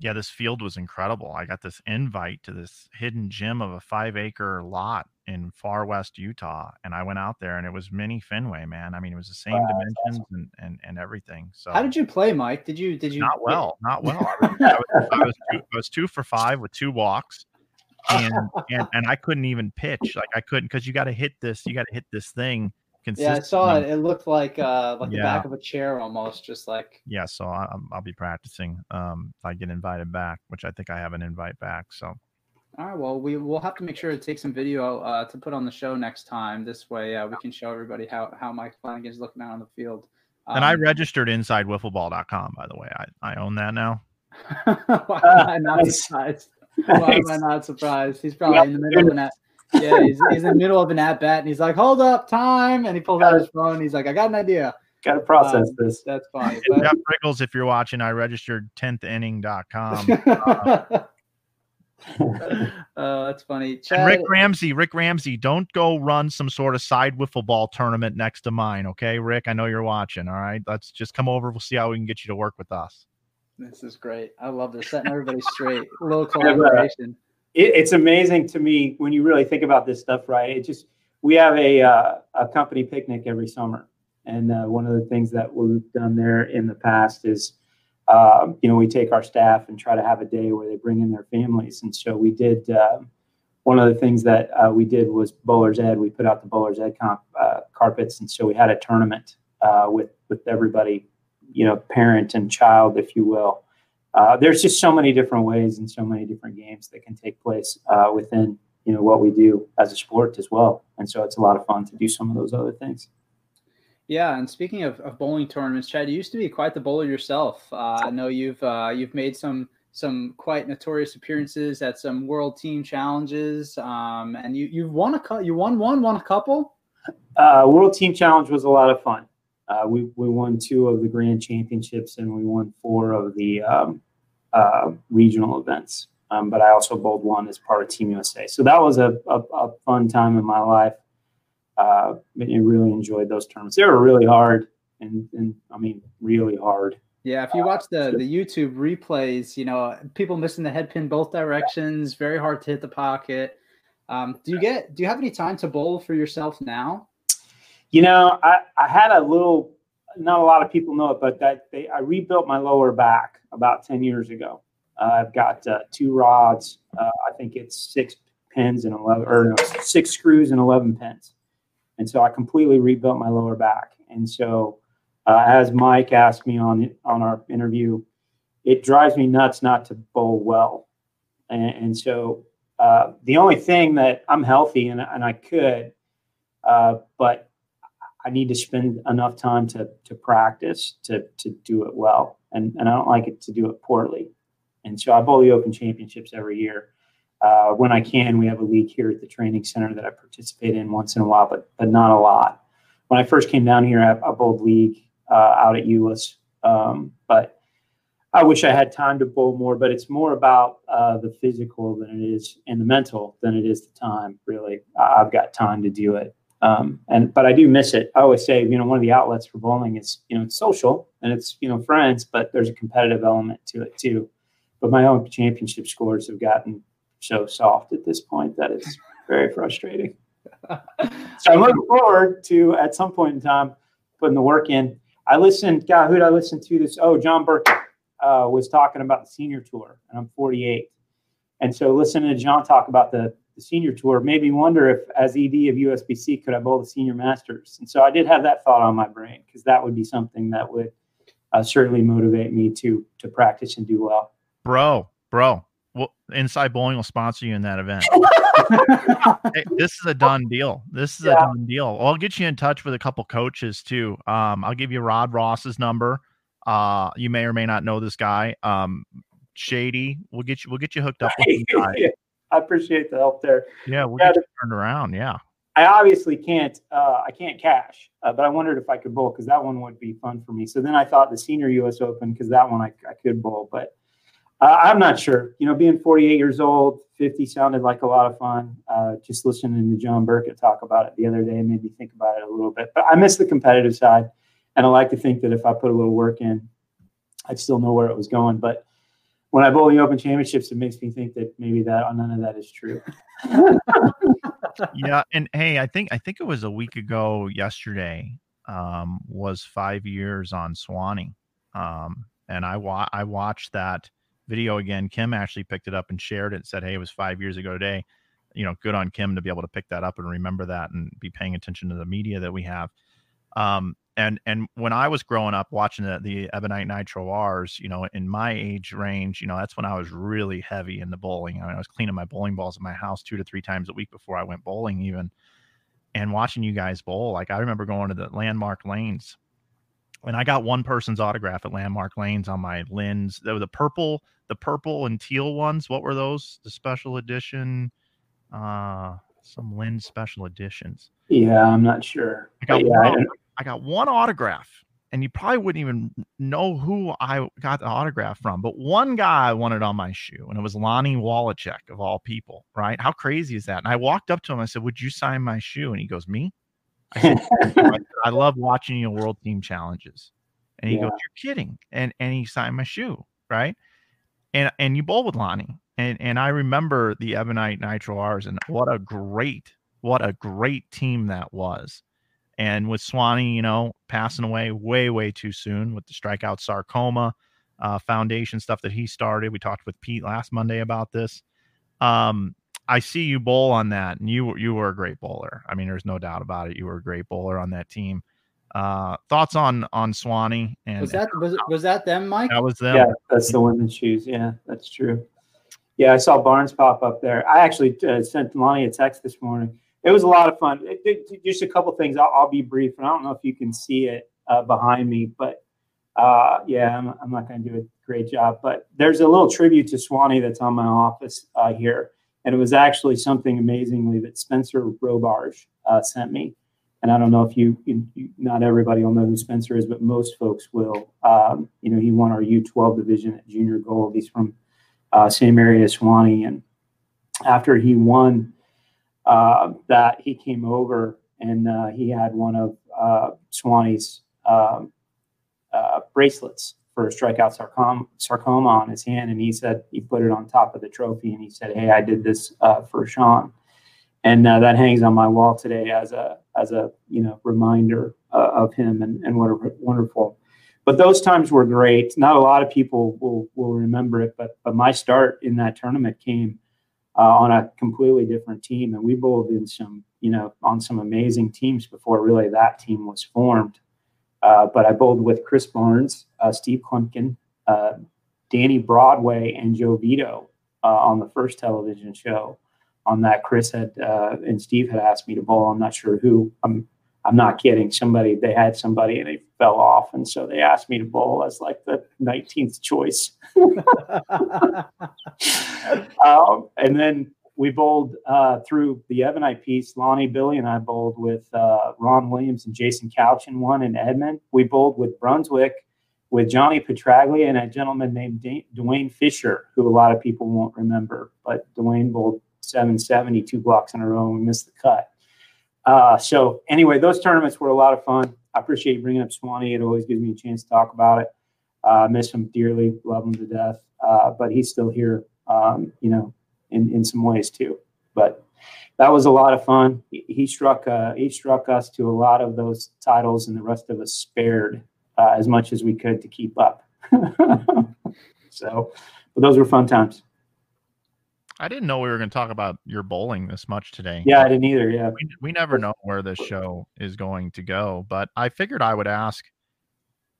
Yeah, this field was incredible. I got this invite to this hidden gem of a 5-acre lot in far west Utah, and I went out there, and it was mini Fenway, man. I mean, it was the same dimensions and everything. So how did you play, Mike? Did you not well? I was 2 for 5 with 2 walks, and I couldn't even pitch. Like I couldn't, because you got to hit this thing. Yeah, I saw it. It looked like the back of a chair almost, just like. Yeah, so I'll be practicing if I get invited back, which I think I have an invite back. So. All right, well, we'll have to make sure to take some video to put on the show next time. This way we can show everybody how Mike Flanagan is looking out on the field. And I registered InsideWiffleball.com, by the way. I own that now. Why am I not surprised? Why am I not surprised? He's probably in the middle of that. Yeah, he's in the middle of an at-bat, and he's like, hold up, time. And he pulls out his phone, and he's like, I got an idea. Got to process this. That's fine. Jeff Riggles, if you're watching, I registered 10thinning.com. That's funny. Chad, and Rick Ramsey, don't go run some sort of side wiffle ball tournament next to mine, okay, Rick? I know you're watching, all right? Let's just come over. We'll see how we can get you to work with us. This is great. I love this. Setting everybody straight. A little collaboration. It's amazing to me when you really think about this stuff, right? We have a company picnic every summer. And one of the things that we've done there in the past is, we take our staff and try to have a day where they bring in their families. And so we did, one of the things that we did was Bowler's Ed. We put out the Bowler's Ed carpets. And so we had a tournament with everybody, parent and child, if you will. There's just so many different ways and so many different games that can take place within, what we do as a sport as well. And so it's a lot of fun to do some of those other things. Yeah. And speaking of bowling tournaments, Chad, you used to be quite the bowler yourself. I know you've made some quite notorious appearances at some world team challenges. And you won a couple. World team challenge was a lot of fun. We won 2 of the grand championships, and we won 4 of the regional events. But I also bowled 1 as part of Team USA. So that was a fun time in my life. I really enjoyed those tournaments. They were really hard, and really hard. Yeah, if you watch the YouTube replays, people missing the head pin both directions, very hard to hit the pocket. Do you have any time to bowl for yourself now? I had a little, not a lot of people know it, but I rebuilt my lower back about 10 years ago. I've got 2 rods. I think it's 6 pins and 6 screws and 11 pins. And so I completely rebuilt my lower back. And so as Mike asked me on our interview, it drives me nuts not to bowl well. And so the only thing that I'm healthy and I could, but I need to spend enough time to practice to do it well, and I don't like it to do it poorly. And so I bowl the Open Championships every year when I can. We have a league here at the training center that I participate in once in a while, but not a lot. When I first came down here, I bowled league out at Euless, but I wish I had time to bowl more. But it's more about the physical than it is, and the mental than it is the time. Really, I've got time to do it. But I do miss it. I always say, one of the outlets for bowling is, it's social and it's, friends, but there's a competitive element to it too. But my own championship scores have gotten so soft at this point that it's very frustrating. So I'm looking forward to, at some point in time, putting the work in. Who did I listen to this? Oh, John Burke was talking about the senior tour, and I'm 48. And so listening to John talk about the senior tour made me wonder if, as ED of USBC, could I bowl the senior masters? And so I did have that thought on my brain, because that would be something that would certainly motivate me to practice and do well. Bro, well, Inside Bowling will sponsor you in that event. Hey, this is a done deal. This is a done deal. I'll get you in touch with a couple coaches too. I'll give you Rod Ross's number. You may or may not know this guy. shady. We'll get you hooked up with some guys. I appreciate the help there. Yeah, we'll get you turned around. Yeah. I obviously can't cash, but I wondered if I could bowl because that one would be fun for me. So then I thought the Senior U.S. Open because that one I could bowl, but I'm not sure. You know, being 48 years old, 50 sounded like a lot of fun. Just listening to John Burkett talk about it the other day made me think about it a little bit. But I miss the competitive side, and I like to think that if I put a little work in, I'd still know where it was going. But when I bowl the Open Championships, it makes me think that maybe that none of that is true. Yeah, and hey, I think it was a week ago yesterday was 5 years on Swanee, and I watched that video again. Kim actually picked it up and shared it and said, hey, it was 5 years ago today. You know, good on Kim to be able to pick that up and remember that and be paying attention to the media that we have. And when I was growing up watching the Ebonite Nitro R's, you know, in my age range, you know, that's when I was really heavy into bowling. I mean, I was cleaning my bowling balls at my house 2 to 3 times a week before I went bowling even, and watching you guys bowl. Like, I remember going to the Landmark Lanes, and I got one person's autograph at Landmark Lanes on my lens. They were the purple and teal ones. What were those? The special edition, some lens special editions. Yeah, I'm not sure. I got one autograph, and you probably wouldn't even know who I got the autograph from, but one guy wanted on my shoe, and it was Lonnie Wallachek of all people, right? How crazy is that? And I walked up to him. I said, would you sign my shoe? And he goes, me? I said, I love watching your World Team Challenges. And he goes, you're kidding. And he signed my shoe, right? And you bowl with Lonnie. And I remember the Ebonite Nitro R's, and what a great team that was. And with Swanee, you know, passing away way, way too soon with the Strikeout Sarcoma Foundation stuff that he started. We talked with Pete last Monday about this. I see you bowl on that, and you were a great bowler. I mean, there's no doubt about it. You were a great bowler on that team. Thoughts on Swanee? And was that them, Mike? That was them. Yeah, that's the women's shoes. Yeah, that's true. Yeah, I saw Barnes pop up there. I actually sent Lonnie a text this morning. It was a lot of fun. Just a couple things. I'll be brief, and I don't know if you can see it behind me, but I'm not going to do a great job. But there's a little tribute to Swanee that's on my office here, and it was actually something amazingly that Spencer Robarge sent me. And I don't know if not everybody will know who Spencer is, but most folks will. You know, he won our U12 division at junior gold. He's from same area as Swanee, and after he won. That he came over and he had one of Swanee's bracelets for Strikeout sarcoma on his hand, and he said he put it on top of the trophy, and he said, hey, I did this for Sean, and that hangs on my wall today as a you know, reminder of him, and what a wonderful. But those times were great. Not a lot of people will remember it, but my start in that tournament came on a completely different team, and we bowled in some, you know, on some amazing teams before really that team was formed. But I bowled with Chris Barnes, Steve Klumpkin, Danny Broadway, and Joe Vito on the first television show. On that, Chris had and Steve had asked me to bowl. I'm not sure who. I'm not kidding. They had somebody, and they fell off, and so they asked me to bowl as like the 19th choice. And then we bowled through the Ebonite piece. Lonnie, Billy, and I bowled with Ron Williams and Jason Couch in one in Edmond. We bowled with Brunswick, with Johnny Petraglia and a gentleman named Dwayne Fisher, who a lot of people won't remember, but Dwayne bowled 770 two blocks in a row, and we missed the cut. So anyway, those tournaments were a lot of fun. I appreciate you bringing up Swanee. It always gives me a chance to talk about it. I miss him dearly, love him to death. But he's still here, you know, in some ways too. But that was a lot of fun. He struck us to a lot of those titles, and the rest of us spared as much as we could to keep up. So, but those were fun times. I didn't know we were going to talk about your bowling this much today. Yeah, I didn't either. Yeah. We never know where this show is going to go, but I figured I would ask,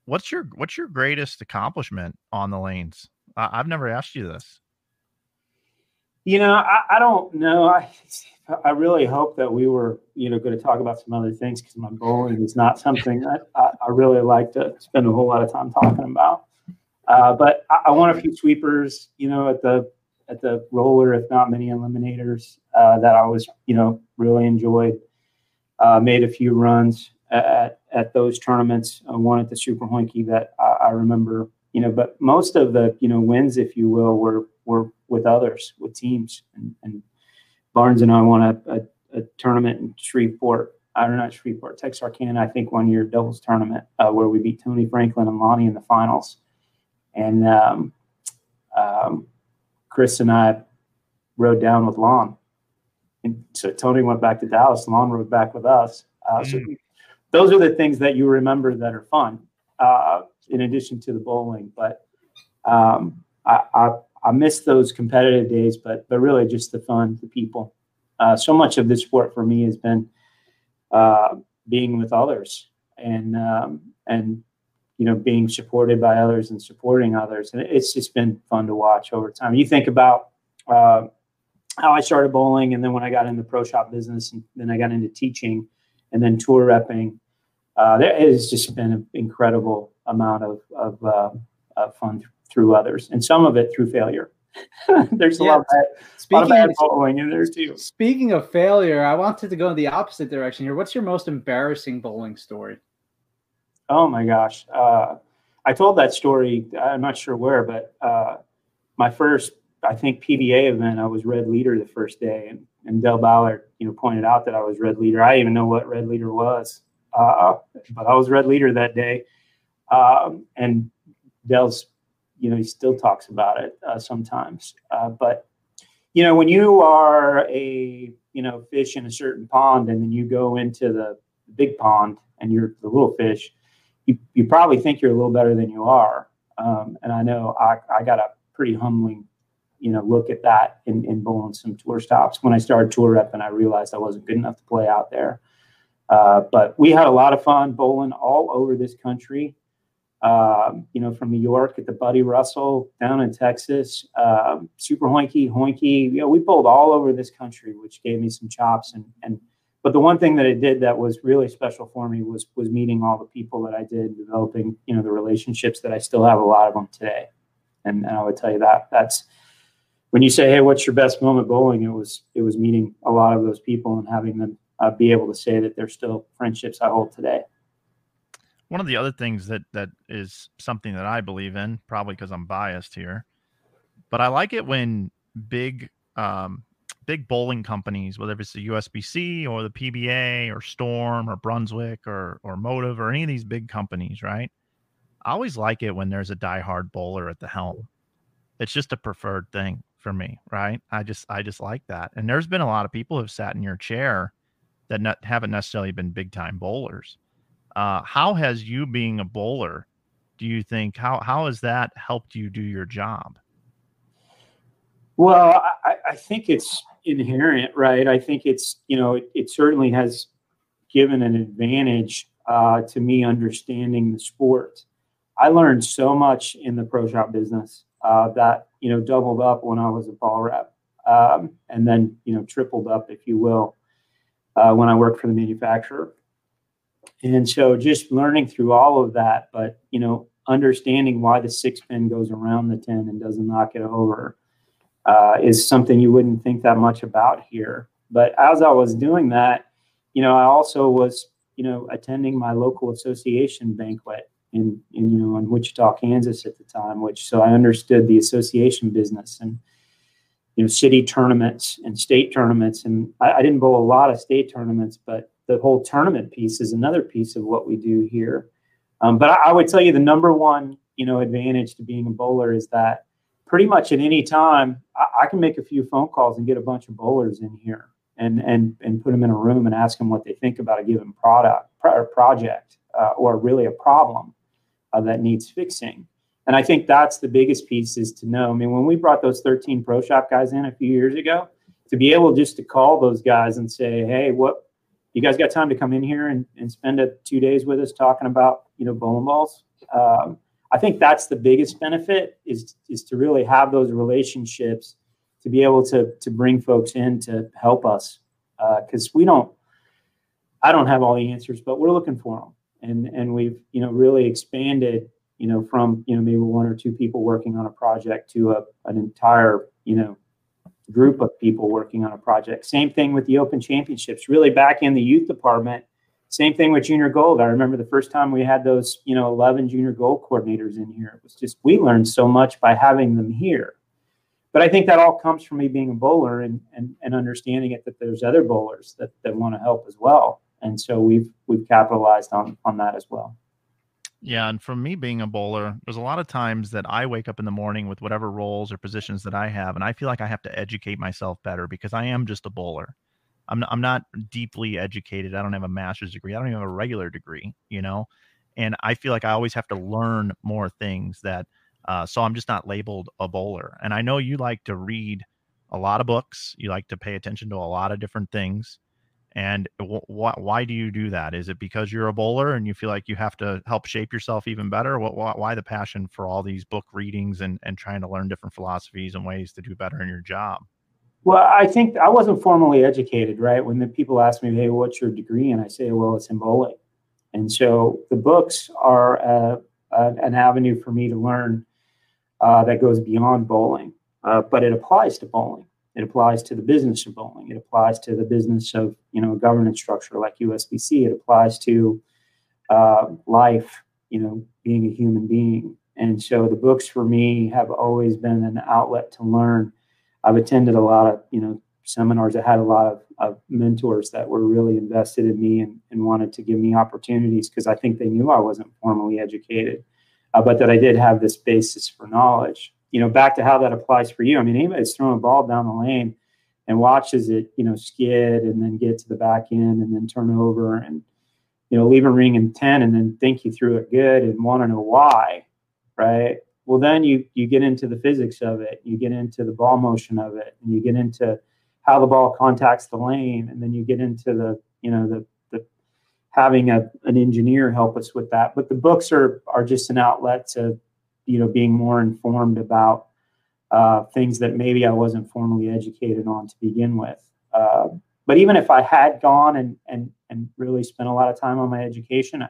what's your greatest accomplishment on the lanes? I've never asked you this. You know, I don't know. I really hope that we were, you know, going to talk about some other things, because my bowling is not something that I really like to spend a whole lot of time talking about. But I won a few sweepers, you know, at the roller, if not many eliminators, that I was, you know, really enjoyed. Made a few runs at those tournaments. One at the Super Hoinkie that I remember, you know, but most of the, you know, wins, if you will, were with others, with teams. And Barnes and I won a tournament in Shreveport. Or not Shreveport, Texarkana, I think, one year, doubles tournament, where we beat Tony Franklin and Lonnie in the finals. And Chris and I rode down with Lon. And so Tony went back to Dallas. Lon rode back with us. So those are the things that you remember that are fun, in addition to the bowling. But I miss those competitive days, but really just the fun, the people. So much of this sport for me has been being with others and you know, being supported by others and supporting others. And it's just been fun to watch over time. You think about how I started bowling, and then when I got into the pro shop business, and then I got into teaching, and then tour repping. There has just been an incredible amount of fun through others, and some of it through failure. There's a lot of bad bowling in there too. Speaking of failure, I wanted to go in the opposite direction here. What's your most embarrassing bowling story? Oh my gosh. I told that story, I'm not sure where, but my first, I think, PBA event, I was red leader the first day. And Del Ballard, you know, pointed out that I was red leader. I didn't even know what red leader was, but I was red leader that day. And Del's, you know, he still talks about it sometimes. But, you know, when you are a, you know, fish in a certain pond, and then you go into the big pond and you're the little fish, you probably think you're a little better than you are. And I know I got a pretty humbling, you know, look at that in bowling some tour stops. When I started tour rep, and I realized I wasn't good enough to play out there. But we had a lot of fun bowling all over this country, you know, from New York at the Buddy Russell, down in Texas, Super Hoinkie, you know, we bowled all over this country, which gave me some chops. But the one thing that it did that was really special for me was meeting all the people that I did, developing, you know, the relationships that I still have a lot of them today. And I would tell you that's when you say, hey, what's your best moment bowling? It was meeting a lot of those people and having them be able to say that they're still friendships I hold today. One of the other things that is something that I believe in, probably because I'm biased here, but I like it when big bowling companies, whether it's the USBC or the PBA or Storm or Brunswick or Motive or any of these big companies, right? I always like it when there's a diehard bowler at the helm. It's just a preferred thing for me, right? I just like that. And there's been a lot of people who've sat in your chair that haven't necessarily been big time bowlers. How has you being a bowler, do you think, how has that helped you do your job? Well, I think it's inherent, right? I think it's, you know, it certainly has given an advantage to me understanding the sport. I learned so much in the pro shop business that, you know, doubled up when I was a ball rep, and then, you know, tripled up, if you will, when I worked for the manufacturer. And so just learning through all of that, but, you know, understanding why the 6-pin goes around the 10 and doesn't knock it over, is something you wouldn't think that much about here. But as I was doing that, you know, I also was, you know, attending my local association banquet in you know, in Wichita, Kansas at the time, so I understood the association business and, you know, city tournaments and state tournaments. And I didn't bowl a lot of state tournaments, but the whole tournament piece is another piece of what we do here. But I would tell you the number one, you know, advantage to being a bowler is that pretty much at any time, I can make a few phone calls and get a bunch of bowlers in here and put them in a room and ask them what they think about a given project, or really a problem that needs fixing. And I think that's the biggest piece is to know. I mean, when we brought those 13 pro shop guys in a few years ago, to be able just to call those guys and say, hey, what, you guys got time to come in here and spend 2 days with us talking about, you know, bowling balls? I think that's the biggest benefit is to really have those relationships, to be able to bring folks in to help us, because I don't have all the answers, but we're looking for them, and we've, you know, really expanded, you know, from, you know, maybe one or two people working on a project to an entire, you know, group of people working on a project. Same thing with the Open Championships, really back in the youth department. Same thing with junior gold. I remember the first time we had those, you know, 11 junior gold coordinators in here. It was just, we learned so much by having them here. But I think that all comes from me being a bowler and understanding it, that there's other bowlers that want to help as well. And so we've capitalized on that as well. Yeah. And from me being a bowler, there's a lot of times that I wake up in the morning with whatever roles or positions that I have, and I feel like I have to educate myself better because I am just a bowler. I'm not deeply educated. I don't have a master's degree. I don't even have a regular degree, you know, and I feel like I always have to learn more things that, so I'm just not labeled a bowler. And I know you like to read a lot of books. You like to pay attention to a lot of different things. And why do you do that? Is it because you're a bowler and you feel like you have to help shape yourself even better? Why the passion for all these book readings and trying to learn different philosophies and ways to do better in your job? Well, I think I wasn't formally educated, right? When the people ask me, hey, what's your degree? And I say, well, it's in bowling. And so the books are an avenue for me to learn that goes beyond bowling, but it applies to bowling. It applies to the business of bowling. It applies to the business of, you know, governance structure like USBC. It applies to life, you know, being a human being. And so the books for me have always been an outlet to learn. I've attended a lot of, you know, seminars. I had a lot of mentors that were really invested in me and wanted to give me opportunities because I think they knew I wasn't formally educated, but that I did have this basis for knowledge. You know, back to how that applies for you. I mean, anybody that's throwing a ball down the lane and watches it, you know, skid and then get to the back end and then turn over and, you know, leave a ring in 10 and then think you threw it good and want to know why, right? Well, then you get into the physics of it. You get into the ball motion of it, and you get into how the ball contacts the lane. And then you get into the, you know, the having an engineer help us with that. But the books are just an outlet to, you know, being more informed about things that maybe I wasn't formally educated on to begin with. But even if I had gone and really spent a lot of time on my education,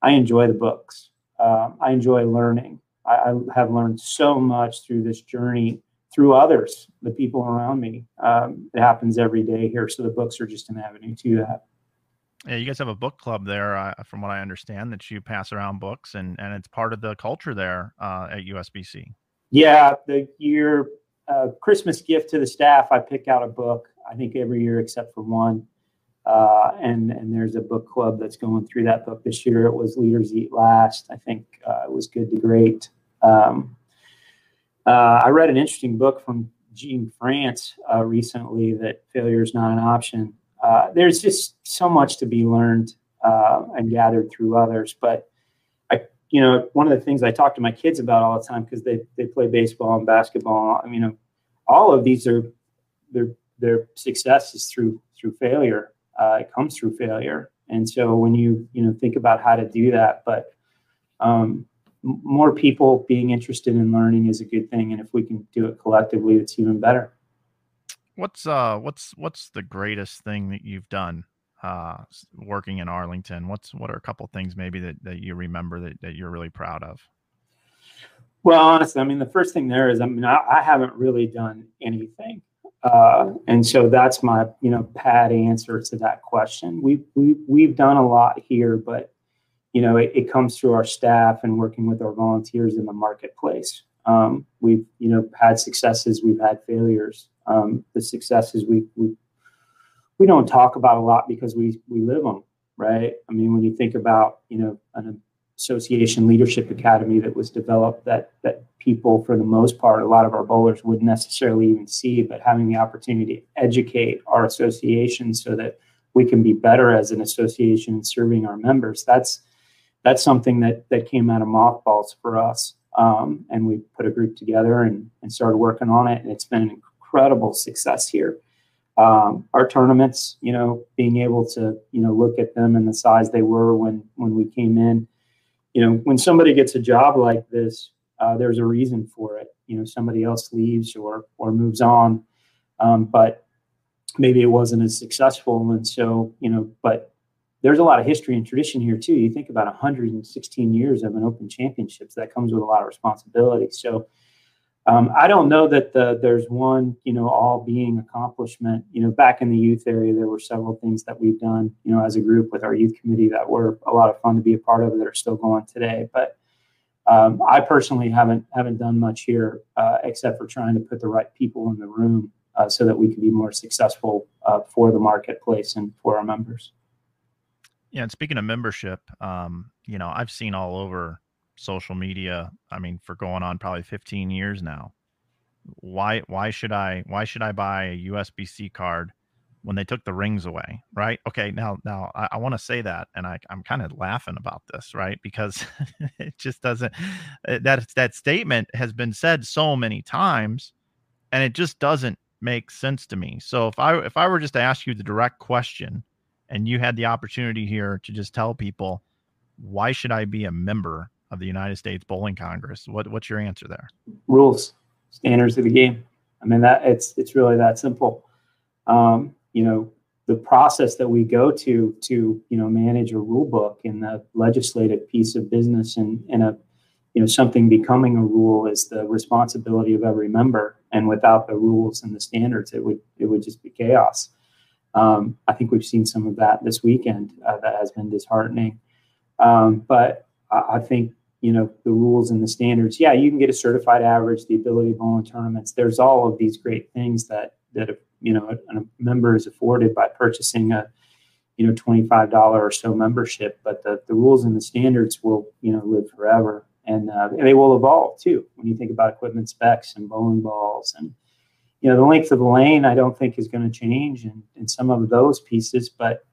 I enjoy the books. I enjoy learning. I have learned so much through this journey, through others, the people around me. It happens every day here. So the books are just an avenue to that. Yeah, you guys have a book club there, from what I understand, that you pass around books, and it's part of the culture there at USBC. Yeah, the year Christmas gift to the staff, I pick out a book, I think every year except for one, and there's a book club that's going through that book this year. It was Leaders Eat Last. I think it was Good to Great. I read an interesting book from Jean France recently, that failure is not an option. There's just so much to be learned and gathered through others. But I, you know, one of the things I talk to my kids about all the time, because they play baseball and basketball. I mean, all of these are their success is through failure. It comes through failure, and so when you think about how to do that, but more people being interested in learning is a good thing, and if we can do it collectively, it's even better. What's the greatest thing that you've done working in Arlington? What are a couple of things maybe that you remember that you're really proud of? Well, honestly, I mean, the first thing there is, I mean, I haven't really done anything. And so that's my, you know, pat answer to that question. We've done a lot here, but, you know, it comes through our staff and working with our volunteers in the marketplace. We've, you know, had successes, we've had failures. The successes we don't talk about a lot because we live them, right? I mean, when you think about, you know, an association leadership academy that was developed that people, for the most part, a lot of our bowlers wouldn't necessarily even see, but having the opportunity to educate our association so that we can be better as an association in serving our members, that's something that came out of mothballs for us. And we put a group together and started working on it, and it's been an incredible success here. Our tournaments, you know, being able to, you know, look at them and the size they were when we came in. You know, when somebody gets a job like this, there's a reason for it. You know, somebody else leaves or moves on, but maybe it wasn't as successful. And so, you know, but there's a lot of history and tradition here too. You think about 116 years of an Open Championships, that comes with a lot of responsibility. So I don't know that there's one, all being accomplishment. Back in the youth area, there were several things that we've done, as a group with our youth committee that were a lot of fun to be a part of that are still going today. But I personally haven't done much here except for trying to put the right people in the room so that we can be more successful for the marketplace and for our members. Yeah. And speaking of membership, I've seen all over social media, for going on probably 15 years now, why should I buy a USBC card when they took the rings away? Right. Okay. Now I want to say that, and I'm kind of laughing about this, right? Because it just doesn't, that statement has been said so many times, and it just doesn't make sense to me. So if I were just to ask you the direct question, and you had the opportunity here to just tell people, why should I be a member of the United States Bowling Congress, what's your answer there? Rules, standards of the game. It's really that simple. The process that we go to manage a rule book and the legislative piece of business and something becoming a rule is the responsibility of every member. And without the rules and the standards, it would just be chaos. I think we've seen some of that this weekend that has been disheartening. But I think, the rules and the standards, yeah, you can get a certified average, the ability to bowl in tournaments. There's all of these great things that a member is afforded by purchasing a, $25 or so membership, but the rules and the standards will, live forever. And they will evolve too. When you think about equipment specs and bowling balls and, the length of the lane, I don't think is going to change in some of those pieces, but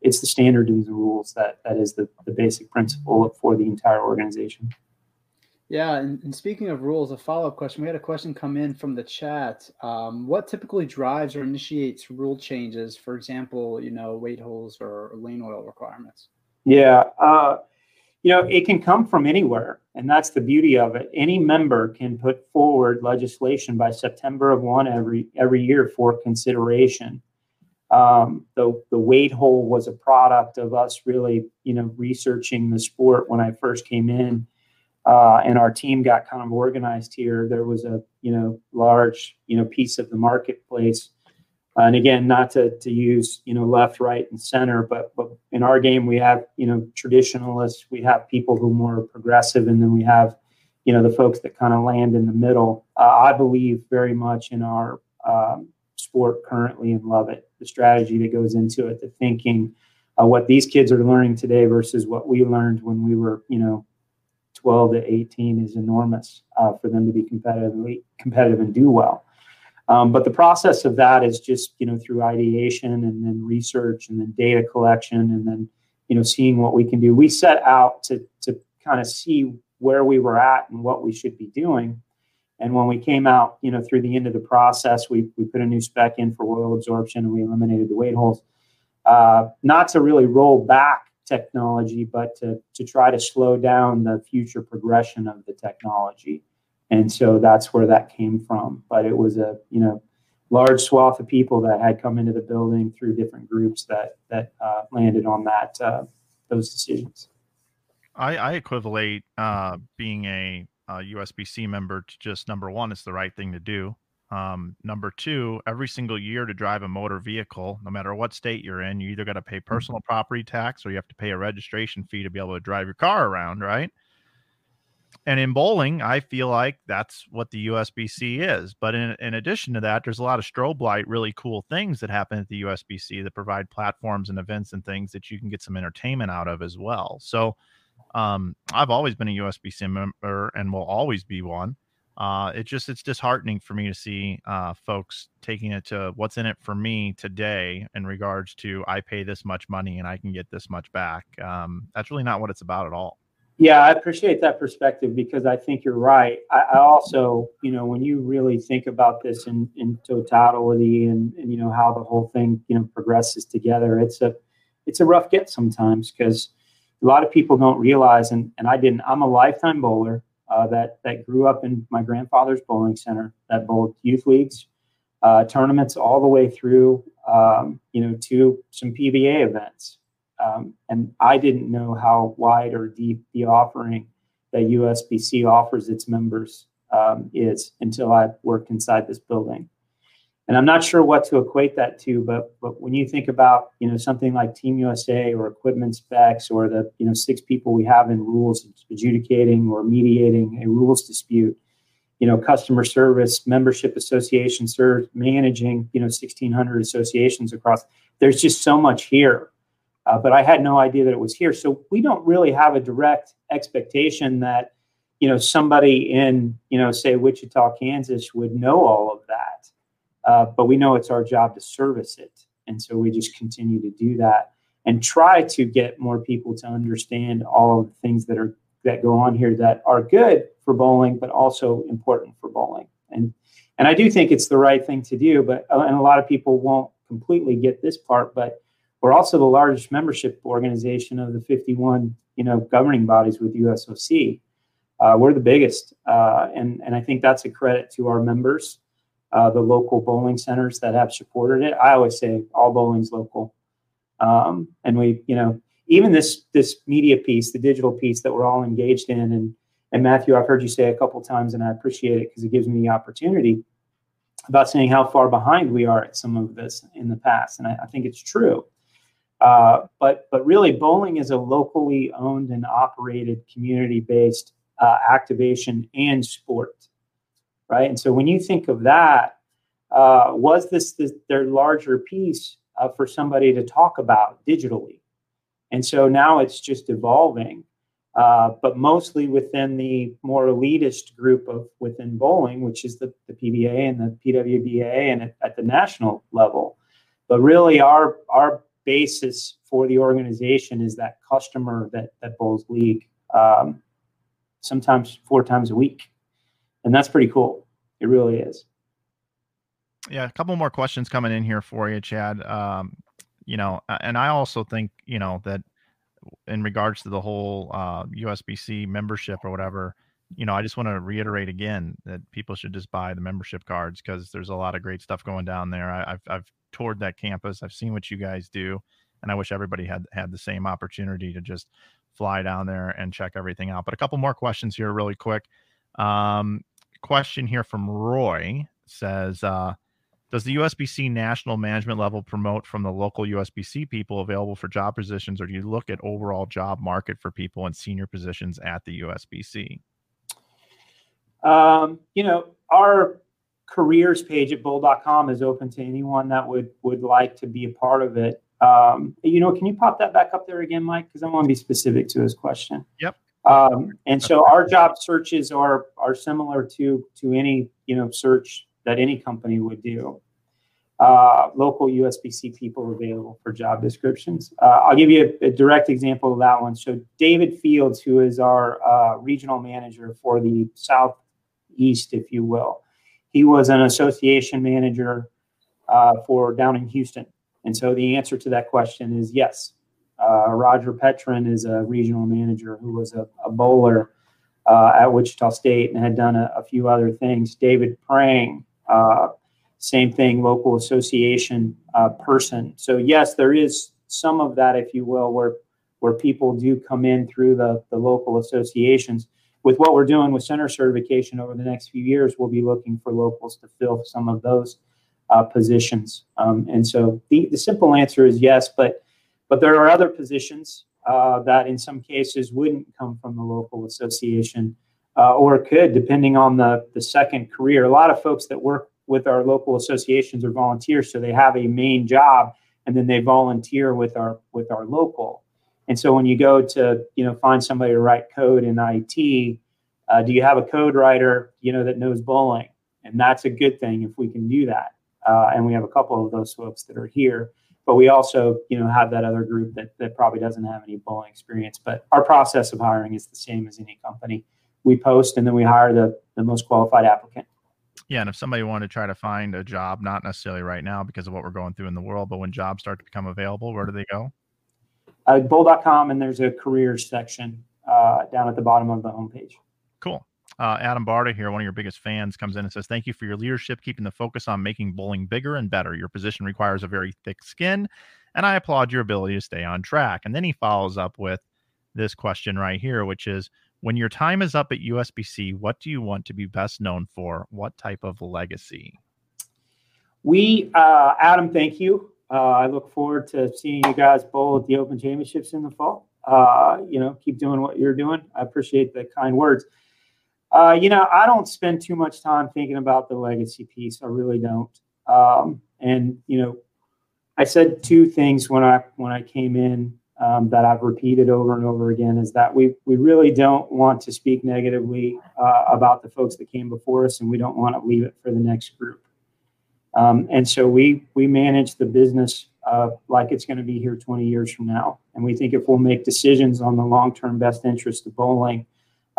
it's the standard and the rules that is the basic principle for the entire organization. Yeah, and speaking of rules, a follow-up question. We had a question come in from the chat. What typically drives or initiates rule changes, for example, weight holes or lane oil requirements? Yeah, it can come from anywhere, and that's the beauty of it. Any member can put forward legislation by September of one every year for consideration. The weight hole was a product of us really, researching the sport when I first came in, and our team got kind of organized here. There was a, large, piece of the marketplace. And again, not to use, left, right, and center, but in our game, we have, traditionalists, we have people who are more progressive, and then we have, the folks that kind of land in the middle. I believe very much in our sport currently and love it, the strategy that goes into it, the thinking, what these kids are learning today versus what we learned when we were, 12 to 18 is enormous for them to be competitive and do well. But the process of that is just, through ideation and then research and then data collection and then, seeing what we can do. We set out to kind of see where we were at and what we should be doing. And when we came out, through the end of the process, we put a new spec in for oil absorption, and we eliminated the weight holes, not to really roll back technology, but to try to slow down the future progression of the technology. And so that's where that came from. But it was a, large swath of people that had come into the building through different groups that landed on that, those decisions. I equivalate being a USBC member to just, number one, it's the right thing to do. Number two, every single year to drive a motor vehicle, no matter what state you're in, you either got to pay personal property tax or you have to pay a registration fee to be able to drive your car around, right? And in bowling, I feel like that's what the USBC is. But in addition to that, there's a lot of strobe light, really cool things that happen at the USBC that provide platforms and events and things that you can get some entertainment out of as well. So I've always been a USBC member and will always be one. It's disheartening for me to see folks taking it to what's in it for me today in regards to I pay this much money and I can get this much back. That's really not what it's about at all. Yeah, I appreciate that perspective because I think you're right. I also, when you really think about this in totality and how the whole thing, progresses together, it's a rough get sometimes because a lot of people don't realize, and I didn't. I'm a lifetime bowler that grew up in my grandfather's bowling center that bowled youth leagues, tournaments all the way through, to some PBA events. And I didn't know how wide or deep the offering that USBC offers its members is until I worked inside this building. And I'm not sure what to equate that to, but when you think about, you know, something like Team USA or equipment specs or the, you know, 6 people we have in rules adjudicating or mediating a rules dispute, you know, customer service, membership association, managing, you know, 1,600 associations across, there's just so much here. But I had no idea that it was here. So we don't really have a direct expectation that, you know, somebody in, you know, say Wichita, Kansas would know all of that. But we know it's our job to service it. And so we just continue to do that and try to get more people to understand all of the things that are, that go on here that are good for bowling, but also important for bowling. And I do think it's the right thing to do, but, and a lot of people won't completely get this part, but we're also the largest membership organization of the 51, you know, governing bodies with USOC. We're the biggest. And I think that's a credit to our members, the local bowling centers that have supported it. I always say all bowling's local. And we, you know, even this media piece, the digital piece that we're all engaged in. And Matthew, I've heard you say a couple of times, and I appreciate it because it gives me the opportunity about saying how far behind we are at some of this in the past. And I think it's true. But really, bowling is a locally owned and operated, community-based activation and sport, right? And so when you think of that, was this their larger piece for somebody to talk about digitally? And so now it's just evolving, but mostly within the more elitist group of within bowling, which is the PBA and the PWBA and at the national level. But really, our basis for the organization is that customer that bowls league, sometimes 4 times a week. And that's pretty cool. It really is. Yeah. A couple more questions coming in here for you, Chad. You know, and I also think, you know, that in regards to the whole USBC membership or whatever, you know, I just want to reiterate again that people should just buy the membership cards because there's a lot of great stuff going down there. I've toured that campus. I've seen what you guys do. And I wish everybody had the same opportunity to just fly down there and check everything out. But a couple more questions here really quick. Question here from Roy says, does the USBC national management level promote from the local USBC people available for job positions, or do you look at overall job market for people in senior positions at the USBC? You know, our careers page at bowl.com is open to anyone that would like to be a part of it. You know, can you pop that back up there again, Mike? Because I want to be specific to his question. Yep. And so our job searches are similar to any, you know, search that any company would do. Local USBC people available for job descriptions. I'll give you a direct example of that one. So David Fields, who is our regional manager for the Southeast, if you will, he was an association manager for down in Houston. And so the answer to that question is yes. Roger Petrin is a regional manager who was a bowler at Wichita State and had done a few other things. David Prang, same thing, local association person. So yes, there is some of that, if you will, where people do come in through the local associations. With what we're doing with center certification over the next few years, we'll be looking for locals to fill some of those positions. And so the simple answer is yes, but there are other positions that in some cases wouldn't come from the local association or could, depending on the second career. A lot of folks that work with our local associations are volunteers, so they have a main job and then they volunteer with our local. And so when you go to, you know, find somebody to write code in IT, do you have a code writer, you know, that knows bowling? And that's a good thing if we can do that. And we have a couple of those folks that are here, but we also, you know, have that other group that probably doesn't have any bowling experience. But our process of hiring is the same as any company. We post and then we hire the most qualified applicant. Yeah. And if somebody wanted to try to find a job, not necessarily right now because of what we're going through in the world, but when jobs start to become available, where do they go? Bowl.com, and there's a careers section down at the bottom of the homepage. Cool. Adam Barta here, one of your biggest fans, comes in and says, thank you for your leadership, keeping the focus on making bowling bigger and better. Your position requires a very thick skin and I applaud your ability to stay on track. And then he follows up with this question right here, which is, when your time is up at USBC, what do you want to be best known for? What type of legacy? Adam, thank you. I look forward to seeing you guys bowl at the Open Championships in the fall. You know, keep doing what you're doing. I appreciate the kind words. You know, I don't spend too much time thinking about the legacy piece. I really don't. And, you know, I said two things when I came in that I've repeated over and over again, is that we really don't want to speak negatively about the folks that came before us, and we don't want to leave it for the next group. And so we manage the business like it's going to be here 20 years from now. And we think if we'll make decisions on the long-term best interest of bowling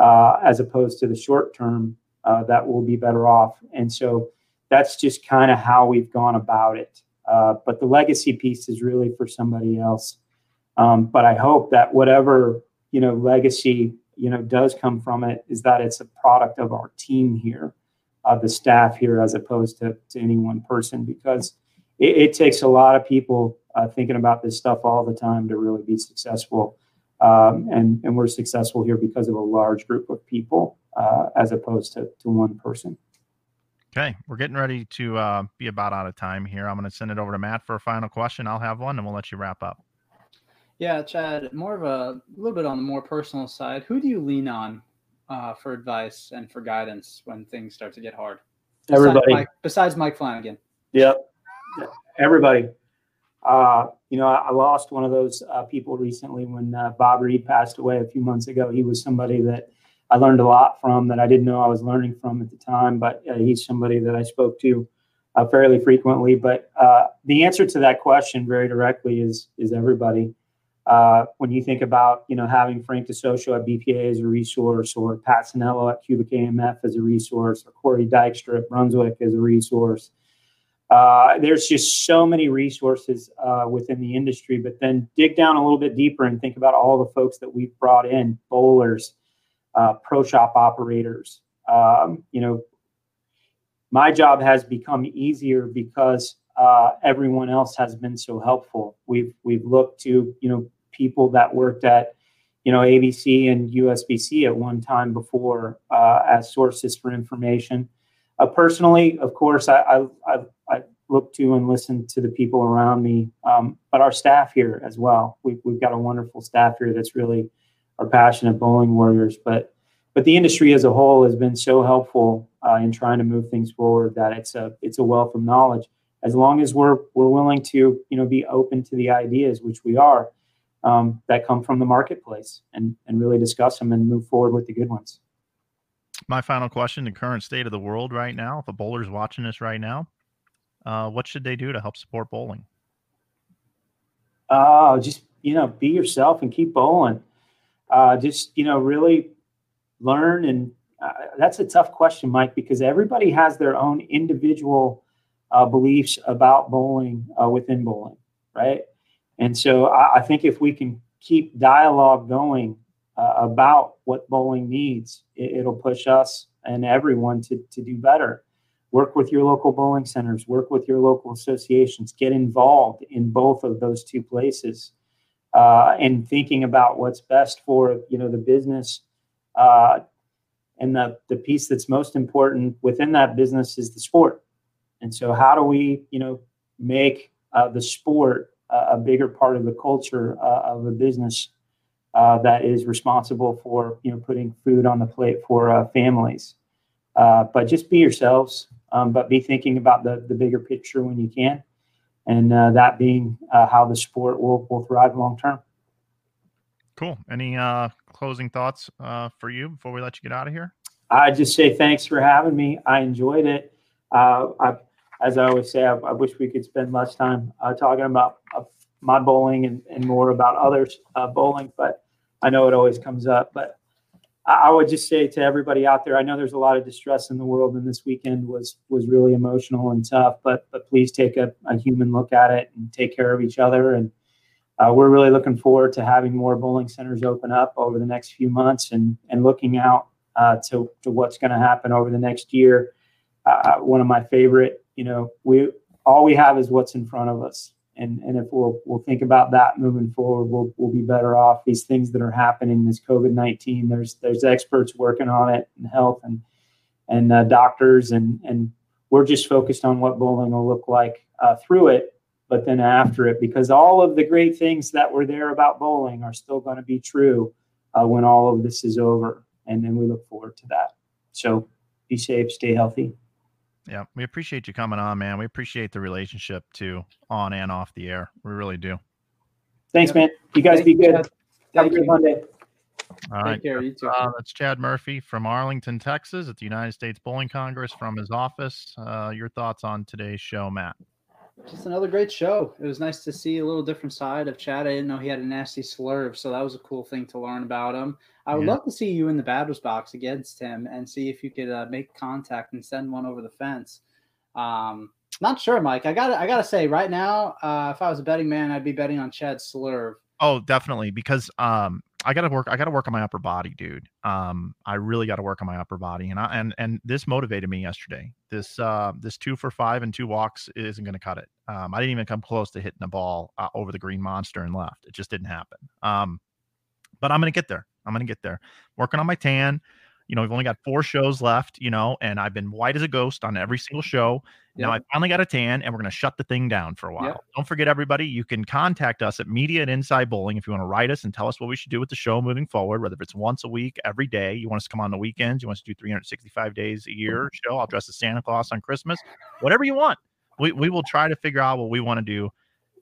as opposed to the short-term, that we'll be better off. And so that's just kind of how we've gone about it. But the legacy piece is really for somebody else. But I hope that whatever, you know, legacy, you know, does come from it, is that it's a product of our team here, of the staff here, as opposed to any one person, because it takes a lot of people thinking about this stuff all the time to really be successful. And we're successful here because of a large group of people as opposed to one person. Okay. We're getting ready to be about out of time here. I'm going to send it over to Matt for a final question. I'll have one and we'll let you wrap up. Yeah, Chad, more of a little bit on the more personal side. Who do you lean on for advice and for guidance when things start to get hard? Everybody. Besides Mike Flanagan. Yep. Everybody. You know, I lost one of those people recently when Bob Reed passed away a few months ago. He was somebody that I learned a lot from that I didn't know I was learning from at the time, but he's somebody that I spoke to fairly frequently. But the answer to that question very directly is everybody. When you think about, you know, having Frank DeSocio at BPA as a resource, or Pat Sinello at Cubic AMF as a resource, or Corey Dykstra at Brunswick as a resource, there's just so many resources within the industry. But then dig down a little bit deeper and think about all the folks that we've brought in: bowlers, pro shop operators. You know, my job has become easier because everyone else has been so helpful. We've looked to, you know, people that worked at, you know, ABC and USBC at one time before as sources for information. Personally, of course, I look to and listen to the people around me, but our staff here as well. We've got a wonderful staff here that's really our passionate bowling warriors. But the industry as a whole has been so helpful in trying to move things forward that it's a wealth of knowledge. As long as we're willing to, you know, be open to the ideas, which we are, that come from the marketplace, and really discuss them and move forward with the good ones. My final question: the current state of the world right now, if a bowler's watching this right now, what should they do to help support bowling? Just, you know, be yourself and keep bowling. Just, you know, really learn. And that's a tough question, Mike, because everybody has their own individual beliefs about bowling within bowling, right? And so I think if we can keep dialogue going about what bowling needs, it'll push us and everyone to do better. Work with your local bowling centers, work with your local associations, get involved in both of those two places, and thinking about what's best for, you know, the business. And the piece that's most important within that business is the sport. And so how do we, you know, make the sport a bigger part of the culture of a business that is responsible for, you know, putting food on the plate for families? But just be yourselves, but be thinking about the bigger picture when you can, and that being how the sport will thrive long term. Cool. Any closing thoughts for you before we let you get out of here? I just say thanks for having me. I enjoyed it. As I always say, I wish we could spend less time talking about my bowling and more about others bowling, but I know it always comes up. But I would just say to everybody out there, I know there's a lot of distress in the world, and this weekend was really emotional and tough, but please take a human look at it and take care of each other. And we're really looking forward to having more bowling centers open up over the next few months, and looking out to what's going to happen over the next year. One of my favorite, you know, all we have is what's in front of us. And if we'll think about that moving forward, we'll be better off. These things that are happening, this COVID-19, there's experts working on it in health and doctors, and we're just focused on what bowling will look like through it, but then after it, because all of the great things that were there about bowling are still going to be true when all of this is over. And then we look forward to that. So be safe, stay healthy. Yeah, we appreciate you coming on, man. We appreciate the relationship, too, on and off the air. We really do. Thanks, man. You guys be good. Have a good Monday. All right. Take care. You too. That's Chad Murphy from Arlington, Texas, at the United States Bowling Congress from his office. Your thoughts on today's show, Matt? Just another great show. It was nice to see a little different side of Chad. I didn't know he had a nasty slurve, so that was a cool thing to learn about him. I would love to see you in the batter's box against him and see if you could make contact and send one over the fence. Not sure, Mike. I gotta say, right now, if I was a betting man, I'd be betting on Chad's slurve. Oh, definitely, because I gotta work on my upper body, dude. I really gotta work on my upper body, and this motivated me yesterday. This 2 for 5 and 2 walks isn't gonna cut it. I didn't even come close to hitting the ball over the green monster and left. It just didn't happen. But I'm gonna get there. Working on my tan. You know, we've only got 4 shows left, you know, and I've been white as a ghost on every single show. Now I finally got a tan, and we're going to shut the thing down for a while. Don't forget, everybody, you can contact us at media@InsideBowling if you want to write us and tell us what we should do with the show moving forward, whether it's once a week, every day. You want us to come on the weekends. You want us to do 365 days a year show. I'll dress as Santa Claus on Christmas. Whatever you want. We will try to figure out what we want to do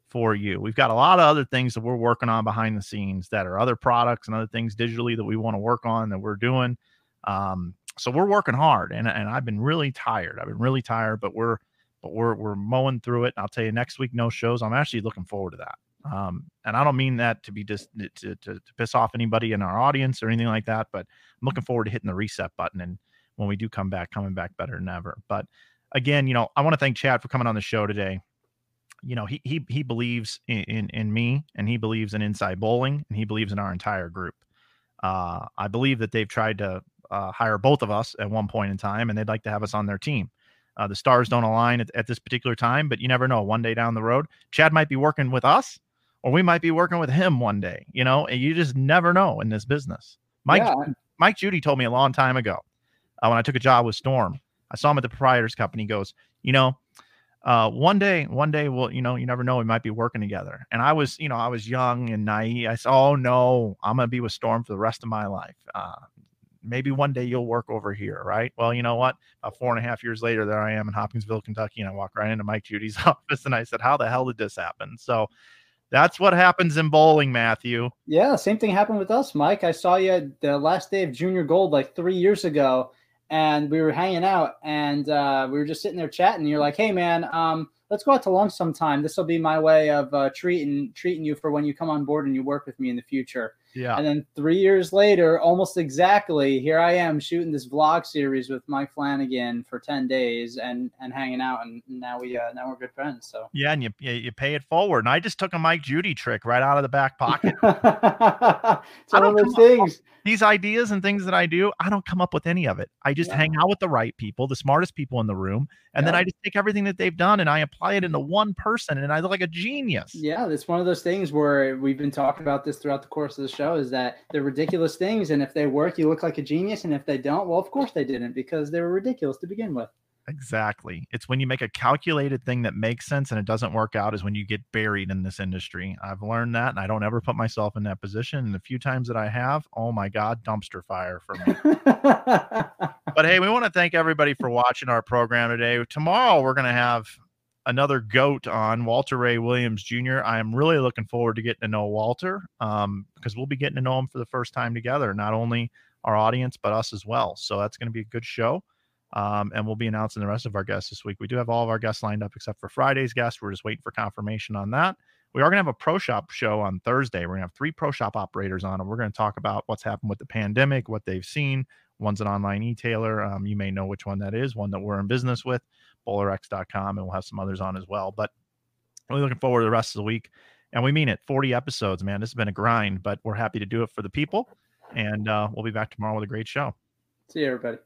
for you. We've got a lot of other things that we're working on behind the scenes that are other products and other things digitally that we want to work on that we're doing. So we're working hard, and I've been really tired. But we're mowing through it. And I'll tell you, next week, no shows. I'm actually looking forward to that. And I don't mean that to be just to piss off anybody in our audience or anything like that, but I'm looking forward to hitting the reset button. And when we do come back, better than ever. But again, you know, I want to thank Chad for coming on the show today. You know, he believes in me, and he believes in Inside Bowling, and he believes in our entire group. I believe that they've tried to hire both of us at one point in time, and they'd like to have us on their team. The stars don't align at this particular time, but you never know. One day down the road, Chad might be working with us, or we might be working with him one day, you know, and you just never know in this business. Mike Judy told me a long time ago when I took a job with Storm, I saw him at the proprietor's company. He goes, you know, one day we'll, you know, you never know, we might be working together. And I was, you know, I was young and naive. I said, oh no, I'm going to be with Storm for the rest of my life. Maybe one day you'll work over here, right? Well, you know what? About 4.5 years later, there I am in Hopkinsville, Kentucky, and I walk right into Mike Judy's office, and I said, how the hell did this happen? So that's what happens in bowling, Matthew. Yeah, same thing happened with us, Mike. I saw you at the last day of Junior Gold like 3 years ago, and we were hanging out, and we were just sitting there chatting. You're like, hey, man, let's go out to lunch sometime. This will be my way of treating you for when you come on board and you work with me in the future. Yeah. And then 3 years later, almost exactly, here I am shooting this vlog series with Mike Flanagan for 10 days and hanging out. And now we're good friends. So yeah, and you pay it forward. And I just took a Mike Judy trick right out of the back pocket. It's one of those things. These ideas and things that I do, I don't come up with any of it. I just hang out with the right people, the smartest people in the room, and then I just take everything that they've done and I apply it into one person, and I look like a genius. Yeah, that's one of those things where we've been talking about this throughout the course of the show. Is that they're ridiculous things, and if they work, you look like a genius, and if they don't, well, of course they didn't, because they were ridiculous to begin with. Exactly. It's when you make a calculated thing that makes sense and it doesn't work out is when you get buried in this industry. I've learned that, and I don't ever put myself in that position, and the few times that I have, oh my God, dumpster fire for me. But hey, we want to thank everybody for watching our program today. Tomorrow we're going to have another GOAT on, Walter Ray Williams Jr. I am really looking forward to getting to know Walter, because we'll be getting to know him for the first time together, not only our audience, but us as well. So that's going to be a good show. And we'll be announcing the rest of our guests this week. We do have all of our guests lined up except for Friday's guest. We're just waiting for confirmation on that. We are going to have a pro shop show on Thursday. We're going to have 3 pro shop operators on, and we're going to talk about what's happened with the pandemic, what they've seen. One's an online e-tailer. You may know which one that is, one that we're in business with, BowlerX.com, and we'll have some others on as well. But really looking forward to the rest of the week. And we mean it, 40 episodes, man. This has been a grind, but we're happy to do it for the people. And we'll be back tomorrow with a great show. See you, everybody.